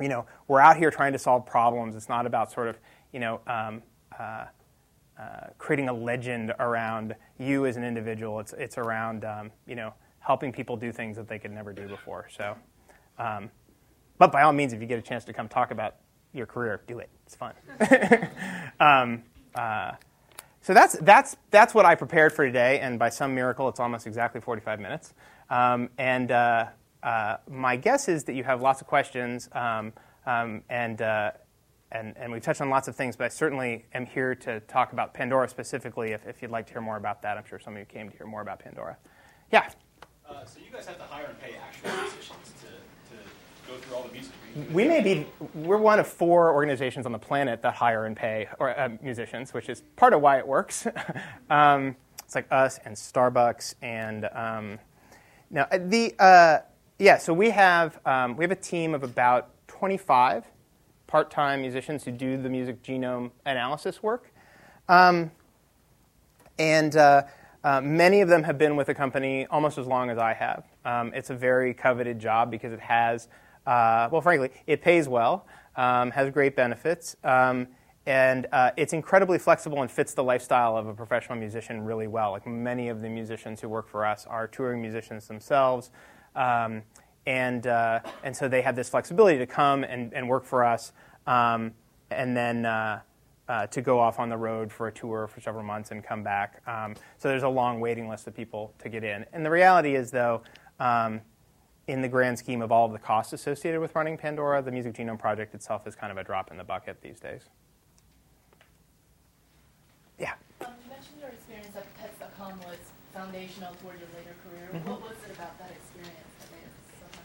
you know, we're out here trying to solve problems. It's not about sort of, you know, um, uh, uh, creating a legend around you as an individual. It's it's around, um, you know, helping people do things that they could never do before. So. Um, but by all means, if you get a chance to come talk about your career, do it. It's fun. um, uh, so that's that's that's what I prepared for today, and by some miracle, it's almost exactly forty-five minutes. Um, and uh, uh, my guess is that you have lots of questions, um, um, and uh, and and we've touched on lots of things. But I certainly am here to talk about Pandora specifically. If if you'd like to hear more about that, I'm sure some of you came to hear more about Pandora. Yeah. Uh, so you guys have to hire and pay actual musicians to. Go through all the music. We may be, we're one of four organizations on the planet that hire and pay or, uh, musicians, which is part of why it works. um, it's like us and Starbucks and um, now the uh, yeah. So we have um, we have a team of about twenty-five part-time musicians who do the music genome analysis work, um, and uh, uh, many of them have been with the company almost as long as I have. Um, it's a very coveted job because it has. Uh, well, frankly, it pays well, um, has great benefits, um, and uh, it's incredibly flexible and fits the lifestyle of a professional musician really well. Like many of the musicians who work for us are touring musicians themselves, um, and uh, and so they have this flexibility to come and, and work for us, um, and then uh, uh, to go off on the road for a tour for several months and come back. Um, so there's a long waiting list of people to get in. And the reality is, though. Um, In the grand scheme of all of the costs associated with running Pandora, the Music Genome Project itself is kind of a drop in the bucket these days. Yeah? Um, you mentioned your experience at Pets dot com was foundational toward your later career. Mm-hmm. What was it about that experience that made it so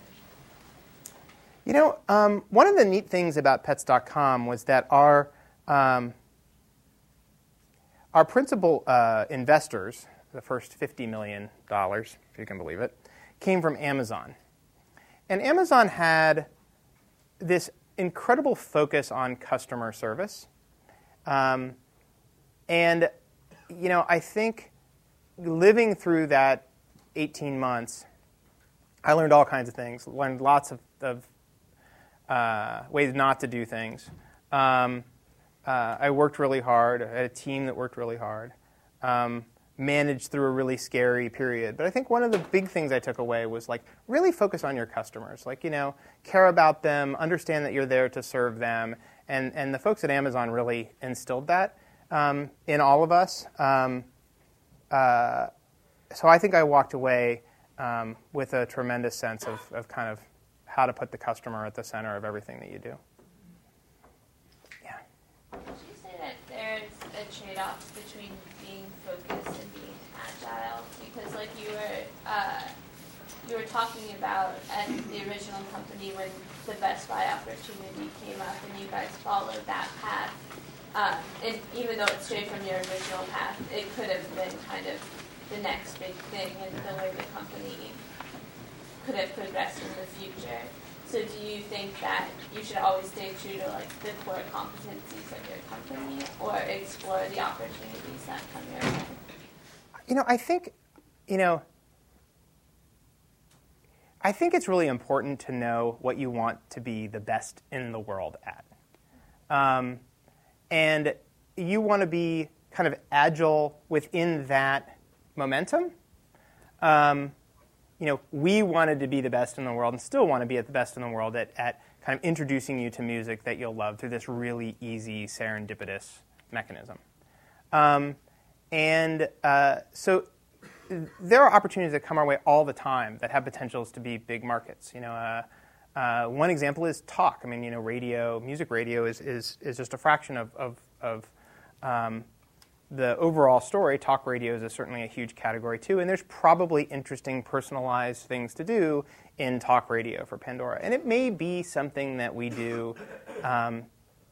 foundational? You know, um, one of the neat things about Pets dot com was that our, um, our principal uh, investors, the first fifty million dollars, if you can believe it, came from Amazon. And Amazon had this incredible focus on customer service. Um, and, you know, I think living through that eighteen months, I learned all kinds of things, learned lots of, of uh, ways not to do things. Um, uh, I worked really hard. I had a team that worked really hard. Um, managed through a really scary period. But I think one of the big things I took away was like really focus on your customers. Like, you know, care about them, understand that you're there to serve them. And and the folks at Amazon really instilled that um, in all of us. Um, uh, so I think I walked away um, with a tremendous sense of, of kind of how to put the customer at the center of everything that you do. Yeah. Would you say that there's a trade-off between being focused and being agile, because like you were uh, you were talking about at the original company when the Best Buy opportunity came up and you guys followed that path, uh, and even though it's straight from your original path, it could have been kind of the next big thing in the way the company could have progressed in the future. So do you think that you should always stay true to like the core competencies of your company or explore the opportunities that come your way? You know, I think, you know, I think it's really important to know what you want to be the best in the world at. Um, and you want to be kind of agile within that momentum. Um, You know, we wanted to be the best in the world and still want to be at the best in the world at, at kind of introducing you to music that you'll love through this really easy serendipitous mechanism. Um, and uh, so there are opportunities that come our way all the time that have potentials to be big markets. You know, uh, uh, one example is talk. I mean, you know, radio, music radio is is, is just a fraction of, of, of um, the overall story. Talk radios is certainly a huge category too, and there's probably interesting personalized things to do in talk radio for Pandora. And it may be something that we do, um,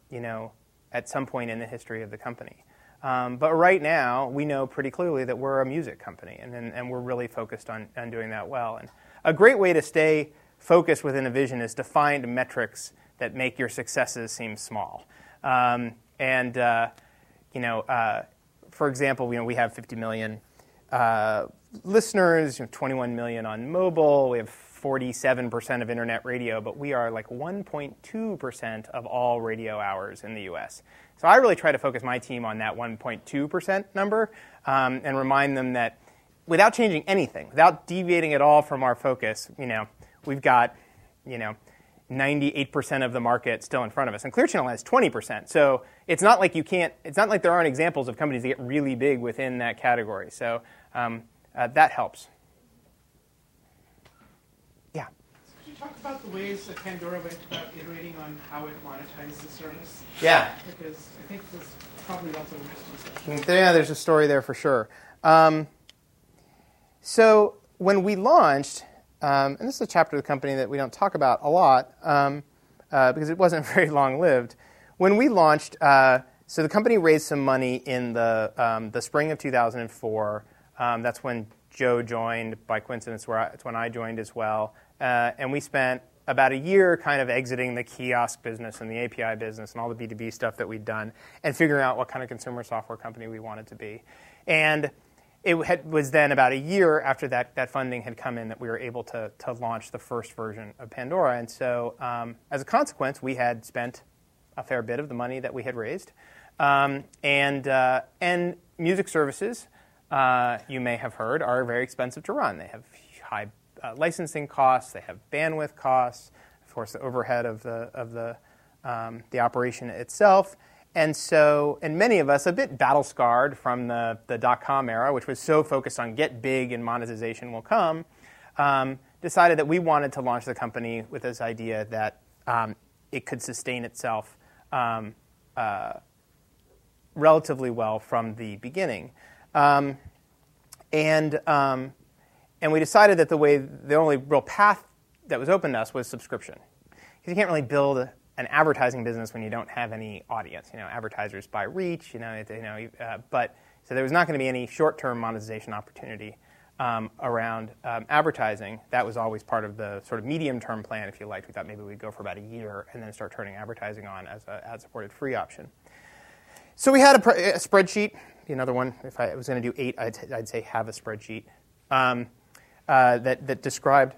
you know, at some point in the history of the company. Um, but right now, we know pretty clearly that we're a music company, and and, and we're really focused on, on doing that well. And a great way to stay focused within a vision is to find metrics that make your successes seem small. Um, and, uh, you know, uh, For example, you know, we have fifty million uh, listeners, you know, twenty-one million on mobile. We have forty-seven percent of internet radio, but we are like one point two percent of all radio hours in the U S. So I really try to focus my team on that one point two percent number um, and remind them that without changing anything, without deviating at all from our focus, you know, we've got, you know, ninety-eight percent of the market still in front of us. And Clear Channel has twenty percent. So it's not like you can't, it's not like there aren't examples of companies that get really big within that category. So um, uh, that helps. Yeah? So could you talk about the ways that Pandora went about iterating on how it monetized the service? Yeah. Because I think there's probably lots of misconceptions. Yeah, there's a story there for sure. Um, so when we launched, Um, and this is a chapter of the company that we don't talk about a lot um, uh, because it wasn't very long-lived. When we launched, uh, so the company raised some money in the um, the spring of two thousand four. Um, that's when Joe joined, by coincidence. Where I, it's when I joined as well. Uh, and we spent about a year kind of exiting the kiosk business and the A P I business and all the B two B stuff that we'd done and figuring out what kind of consumer software company we wanted to be. And it had, was then about a year after that, that funding had come in that we were able to, to launch the first version of Pandora. And so um, as a consequence, we had spent a fair bit of the money that we had raised. Um, and, uh, and music services, uh, you may have heard, are very expensive to run. They have high uh, licensing costs. They have bandwidth costs. Of course, the overhead of the, of the, um, the operation itself. And so, and many of us a bit battle-scarred from the, the dot-com era, which was so focused on get big and monetization will come, um, decided that we wanted to launch the company with this idea that um, it could sustain itself um, uh, relatively well from the beginning. Um, and um, and we decided that the way, the only real path that was open to us was subscription. Because you can't really build a, an advertising business when you don't have any audience. You know, advertisers buy reach, you know, you know uh, but so there was not going to be any short-term monetization opportunity um, around um, advertising. That was always part of the sort of medium-term plan, if you liked. We thought maybe we'd go for about a year and then start turning advertising on as an ad-supported free option. So we had a, pr- a spreadsheet. Another one, if I was going to do eight, I'd, I'd say have a spreadsheet um, uh, that, that described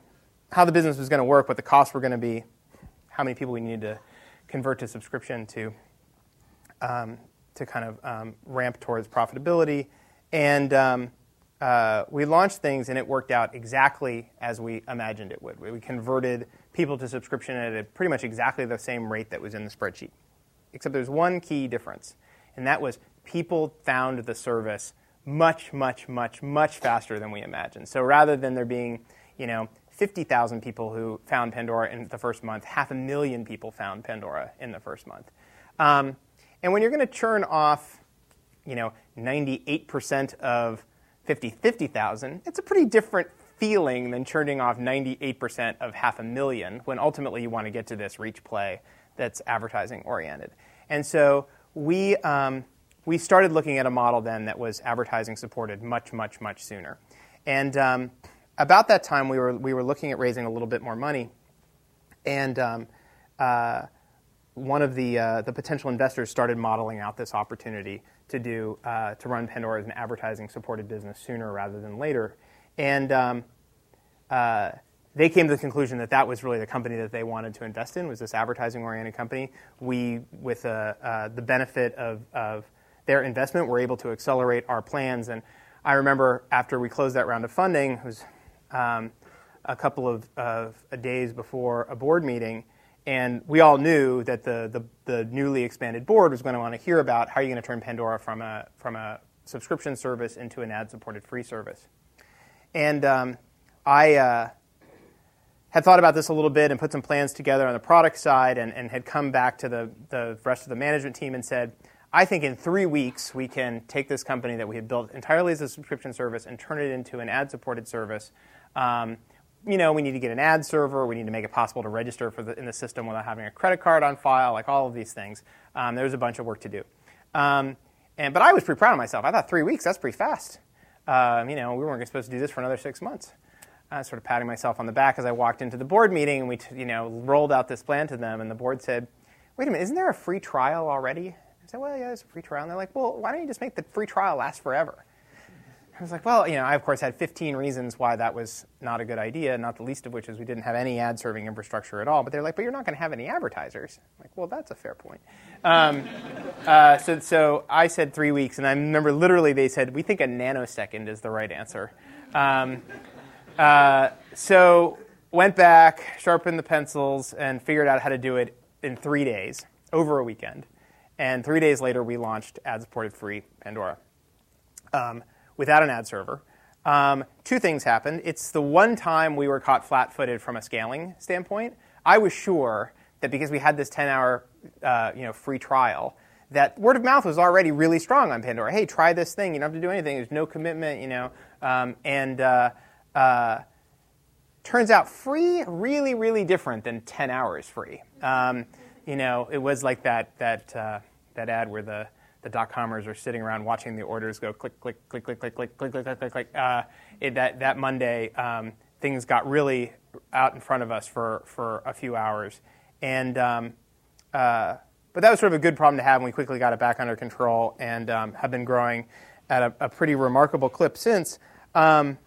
how the business was going to work, what the costs were going to be, how many people we needed to convert to subscription to um, to kind of um, ramp towards profitability. And um, uh, we launched things, and it worked out exactly as we imagined it would. We converted people to subscription at a pretty much exactly the same rate that was in the spreadsheet, except there's one key difference, and that was people found the service much, much, much, much faster than we imagined. So rather than there being, you know, fifty thousand people who found Pandora in the first month, half a million people found Pandora in the first month. Um, and when you're going to churn off, you know, ninety-eight percent of fifty thousand, it's a pretty different feeling than churning off ninety-eight percent of half a million when ultimately you want to get to this reach play that's advertising oriented. And so we, um, we started looking at a model then that was advertising supported much, much, much sooner. And um, about that time, we were we were looking at raising a little bit more money, and um, uh, one of the uh, the potential investors started modeling out this opportunity to do uh, to run Pandora as an advertising supported business sooner rather than later, and um, uh, they came to the conclusion that that was really the company that they wanted to invest in, was this advertising oriented company. We, with uh, uh, the benefit of of their investment, were able to accelerate our plans. And I remember after we closed that round of funding, it was um, a couple of, of days before a board meeting, and we all knew that the, the, the newly expanded board was going to want to hear about how you're going to turn Pandora from a, from a subscription service into an ad-supported free service. And um, I uh, had thought about this a little bit and put some plans together on the product side, and, and had come back to the, the rest of the management team and said, I think in three weeks we can take this company that we had built entirely as a subscription service and turn it into an ad-supported service. Um, you know, we need to get an ad server. We need to make it possible to register for the, in the system without having a credit card on file, like all of these things. Um, there was a bunch of work to do. Um, and But I was pretty proud of myself. I thought three weeks, that's pretty fast. Um, you know, we weren't supposed to do this for another six months. I was sort of patting myself on the back as I walked into the board meeting, and we t- you know, rolled out this plan to them, and the board said, wait a minute, isn't there a free trial already? I said, well, yeah, there's a free trial. And they're like, well, why don't you just make the free trial last forever? I was like, well, you know, I, of course, had fifteen reasons why that was not a good idea, not the least of which is we didn't have any ad-serving infrastructure at all. But they're like, but you're not going to have any advertisers. I'm like, well, that's a fair point. Um, uh, so, so I said three weeks, and I remember literally they said, we think a nanosecond is the right answer. Um, uh, so went back, sharpened the pencils, and figured out how to do it in three days, over a weekend. And three days later, we launched ad-supported free Pandora um, without an ad server. Um, two things happened. It's the one time we were caught flat-footed from a scaling standpoint. I was sure that because we had this ten-hour uh, you know, free trial, that word of mouth was already really strong on Pandora. Hey, try this thing. You don't have to do anything. There's no commitment, you know. Um, and uh, uh, turns out free, really, really different than ten hours free. Um, You know, it was like that that uh, that ad where the, the dot-comers are sitting around watching the orders go click, click, click, click, click, click, click, click, click, click, click. Uh, it, that, that Monday, um, things got really out in front of us for, for a few hours. And um, uh, but that was sort of a good problem to have, and we quickly got it back under control, and um, have been growing at a, a pretty remarkable clip since. Um,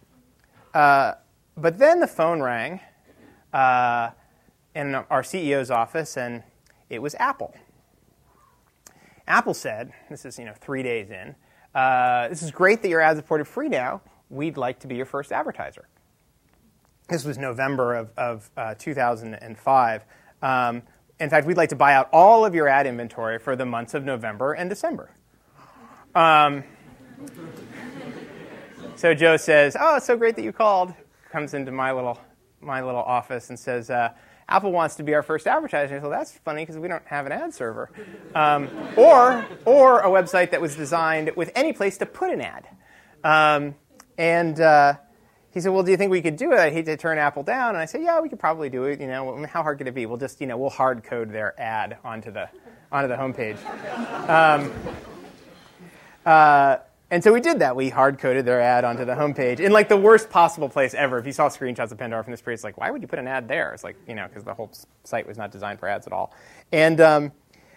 uh, but then the phone rang uh, in our C E O's office, and it was Apple. Apple said, this is, you know, three days in, uh, this is great that you're ad-supported free now. We'd like to be your first advertiser. This was November of, of uh, two thousand five. Um, in fact, we'd like to buy out all of your ad inventory for the months of November and December. Um, so Joe says, oh, it's so great that you called. Comes into my little, my little office and says, uh, Apple wants to be our first advertiser. So that's funny because we don't have an ad server, um, or or a website that was designed with any place to put an ad. Um, and uh, he said, "Well, do you think we could do it? I hate to turn Apple down." And I said, "Yeah, we could probably do it. You know, how hard could it be? We'll just, you know, we'll hard code their ad onto the onto the homepage." Um, uh, And so we did that. We hard-coded their ad onto the homepage in, like, the worst possible place ever. If you saw screenshots of Pandora from this period, it's like, why would you put an ad there? It's like, you know, because the whole site was not designed for ads at all. And um,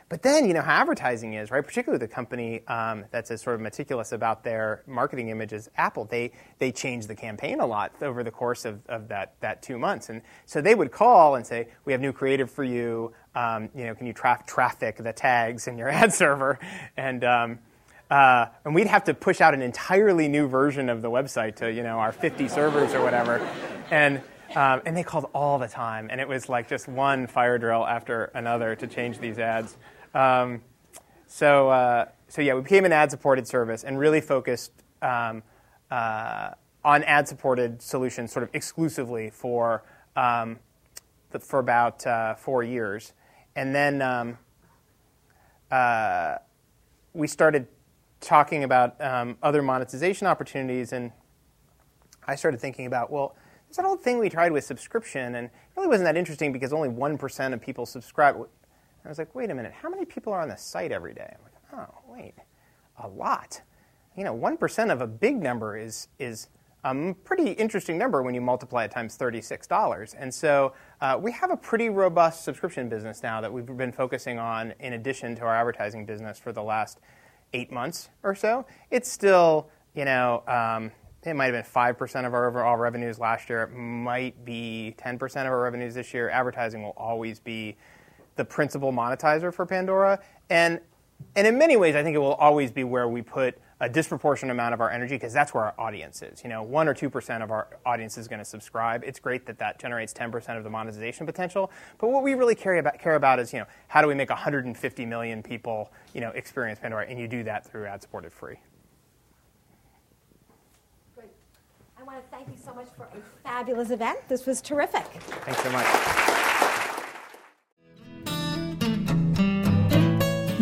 but then, you know, how advertising is, right? Particularly the company um, that's as sort of meticulous about their marketing image as Apple. They they changed the campaign a lot over the course of, of that that two months. And so they would call and say, we have new creative for you. Um, you know, can you tra- traffic the tags in your ad server? And Um, Uh, and we'd have to push out an entirely new version of the website to, you know, our fifty servers or whatever, and um, and they called all the time, and it was like just one fire drill after another to change these ads. Um, so uh, so yeah, we became an ad-supported service and really focused um, uh, on ad-supported solutions, sort of exclusively for um, for about uh, four years, and then um, uh, we started talking about um, other monetization opportunities, and I started thinking about, well, there's that old thing we tried with subscription, and it really wasn't that interesting because only one percent of people subscribe. I was like, wait a minute, how many people are on the site every day? I'm like, oh, wait, a lot. You know, one percent of a big number is is um, pretty interesting number when you multiply it times thirty-six dollars. And so uh, we have a pretty robust subscription business now that we've been focusing on in addition to our advertising business for the last eight months or so. It's still, you know, um, it might have been five percent of our overall revenues last year. It might be ten percent of our revenues this year. Advertising will always be the principal monetizer for Pandora. And, and in many ways, I think it will always be where we put a disproportionate amount of our energy because that's where our audience is. You know, one or two percent of our audience is going to subscribe. It's great that that generates ten percent of the monetization potential. But what we really care about, care about is, you know, how do we make one hundred fifty million people, you know, experience Pandora? And you do that through ad-supported free. I want to thank you so much for a fabulous event. This was terrific. Thanks so much.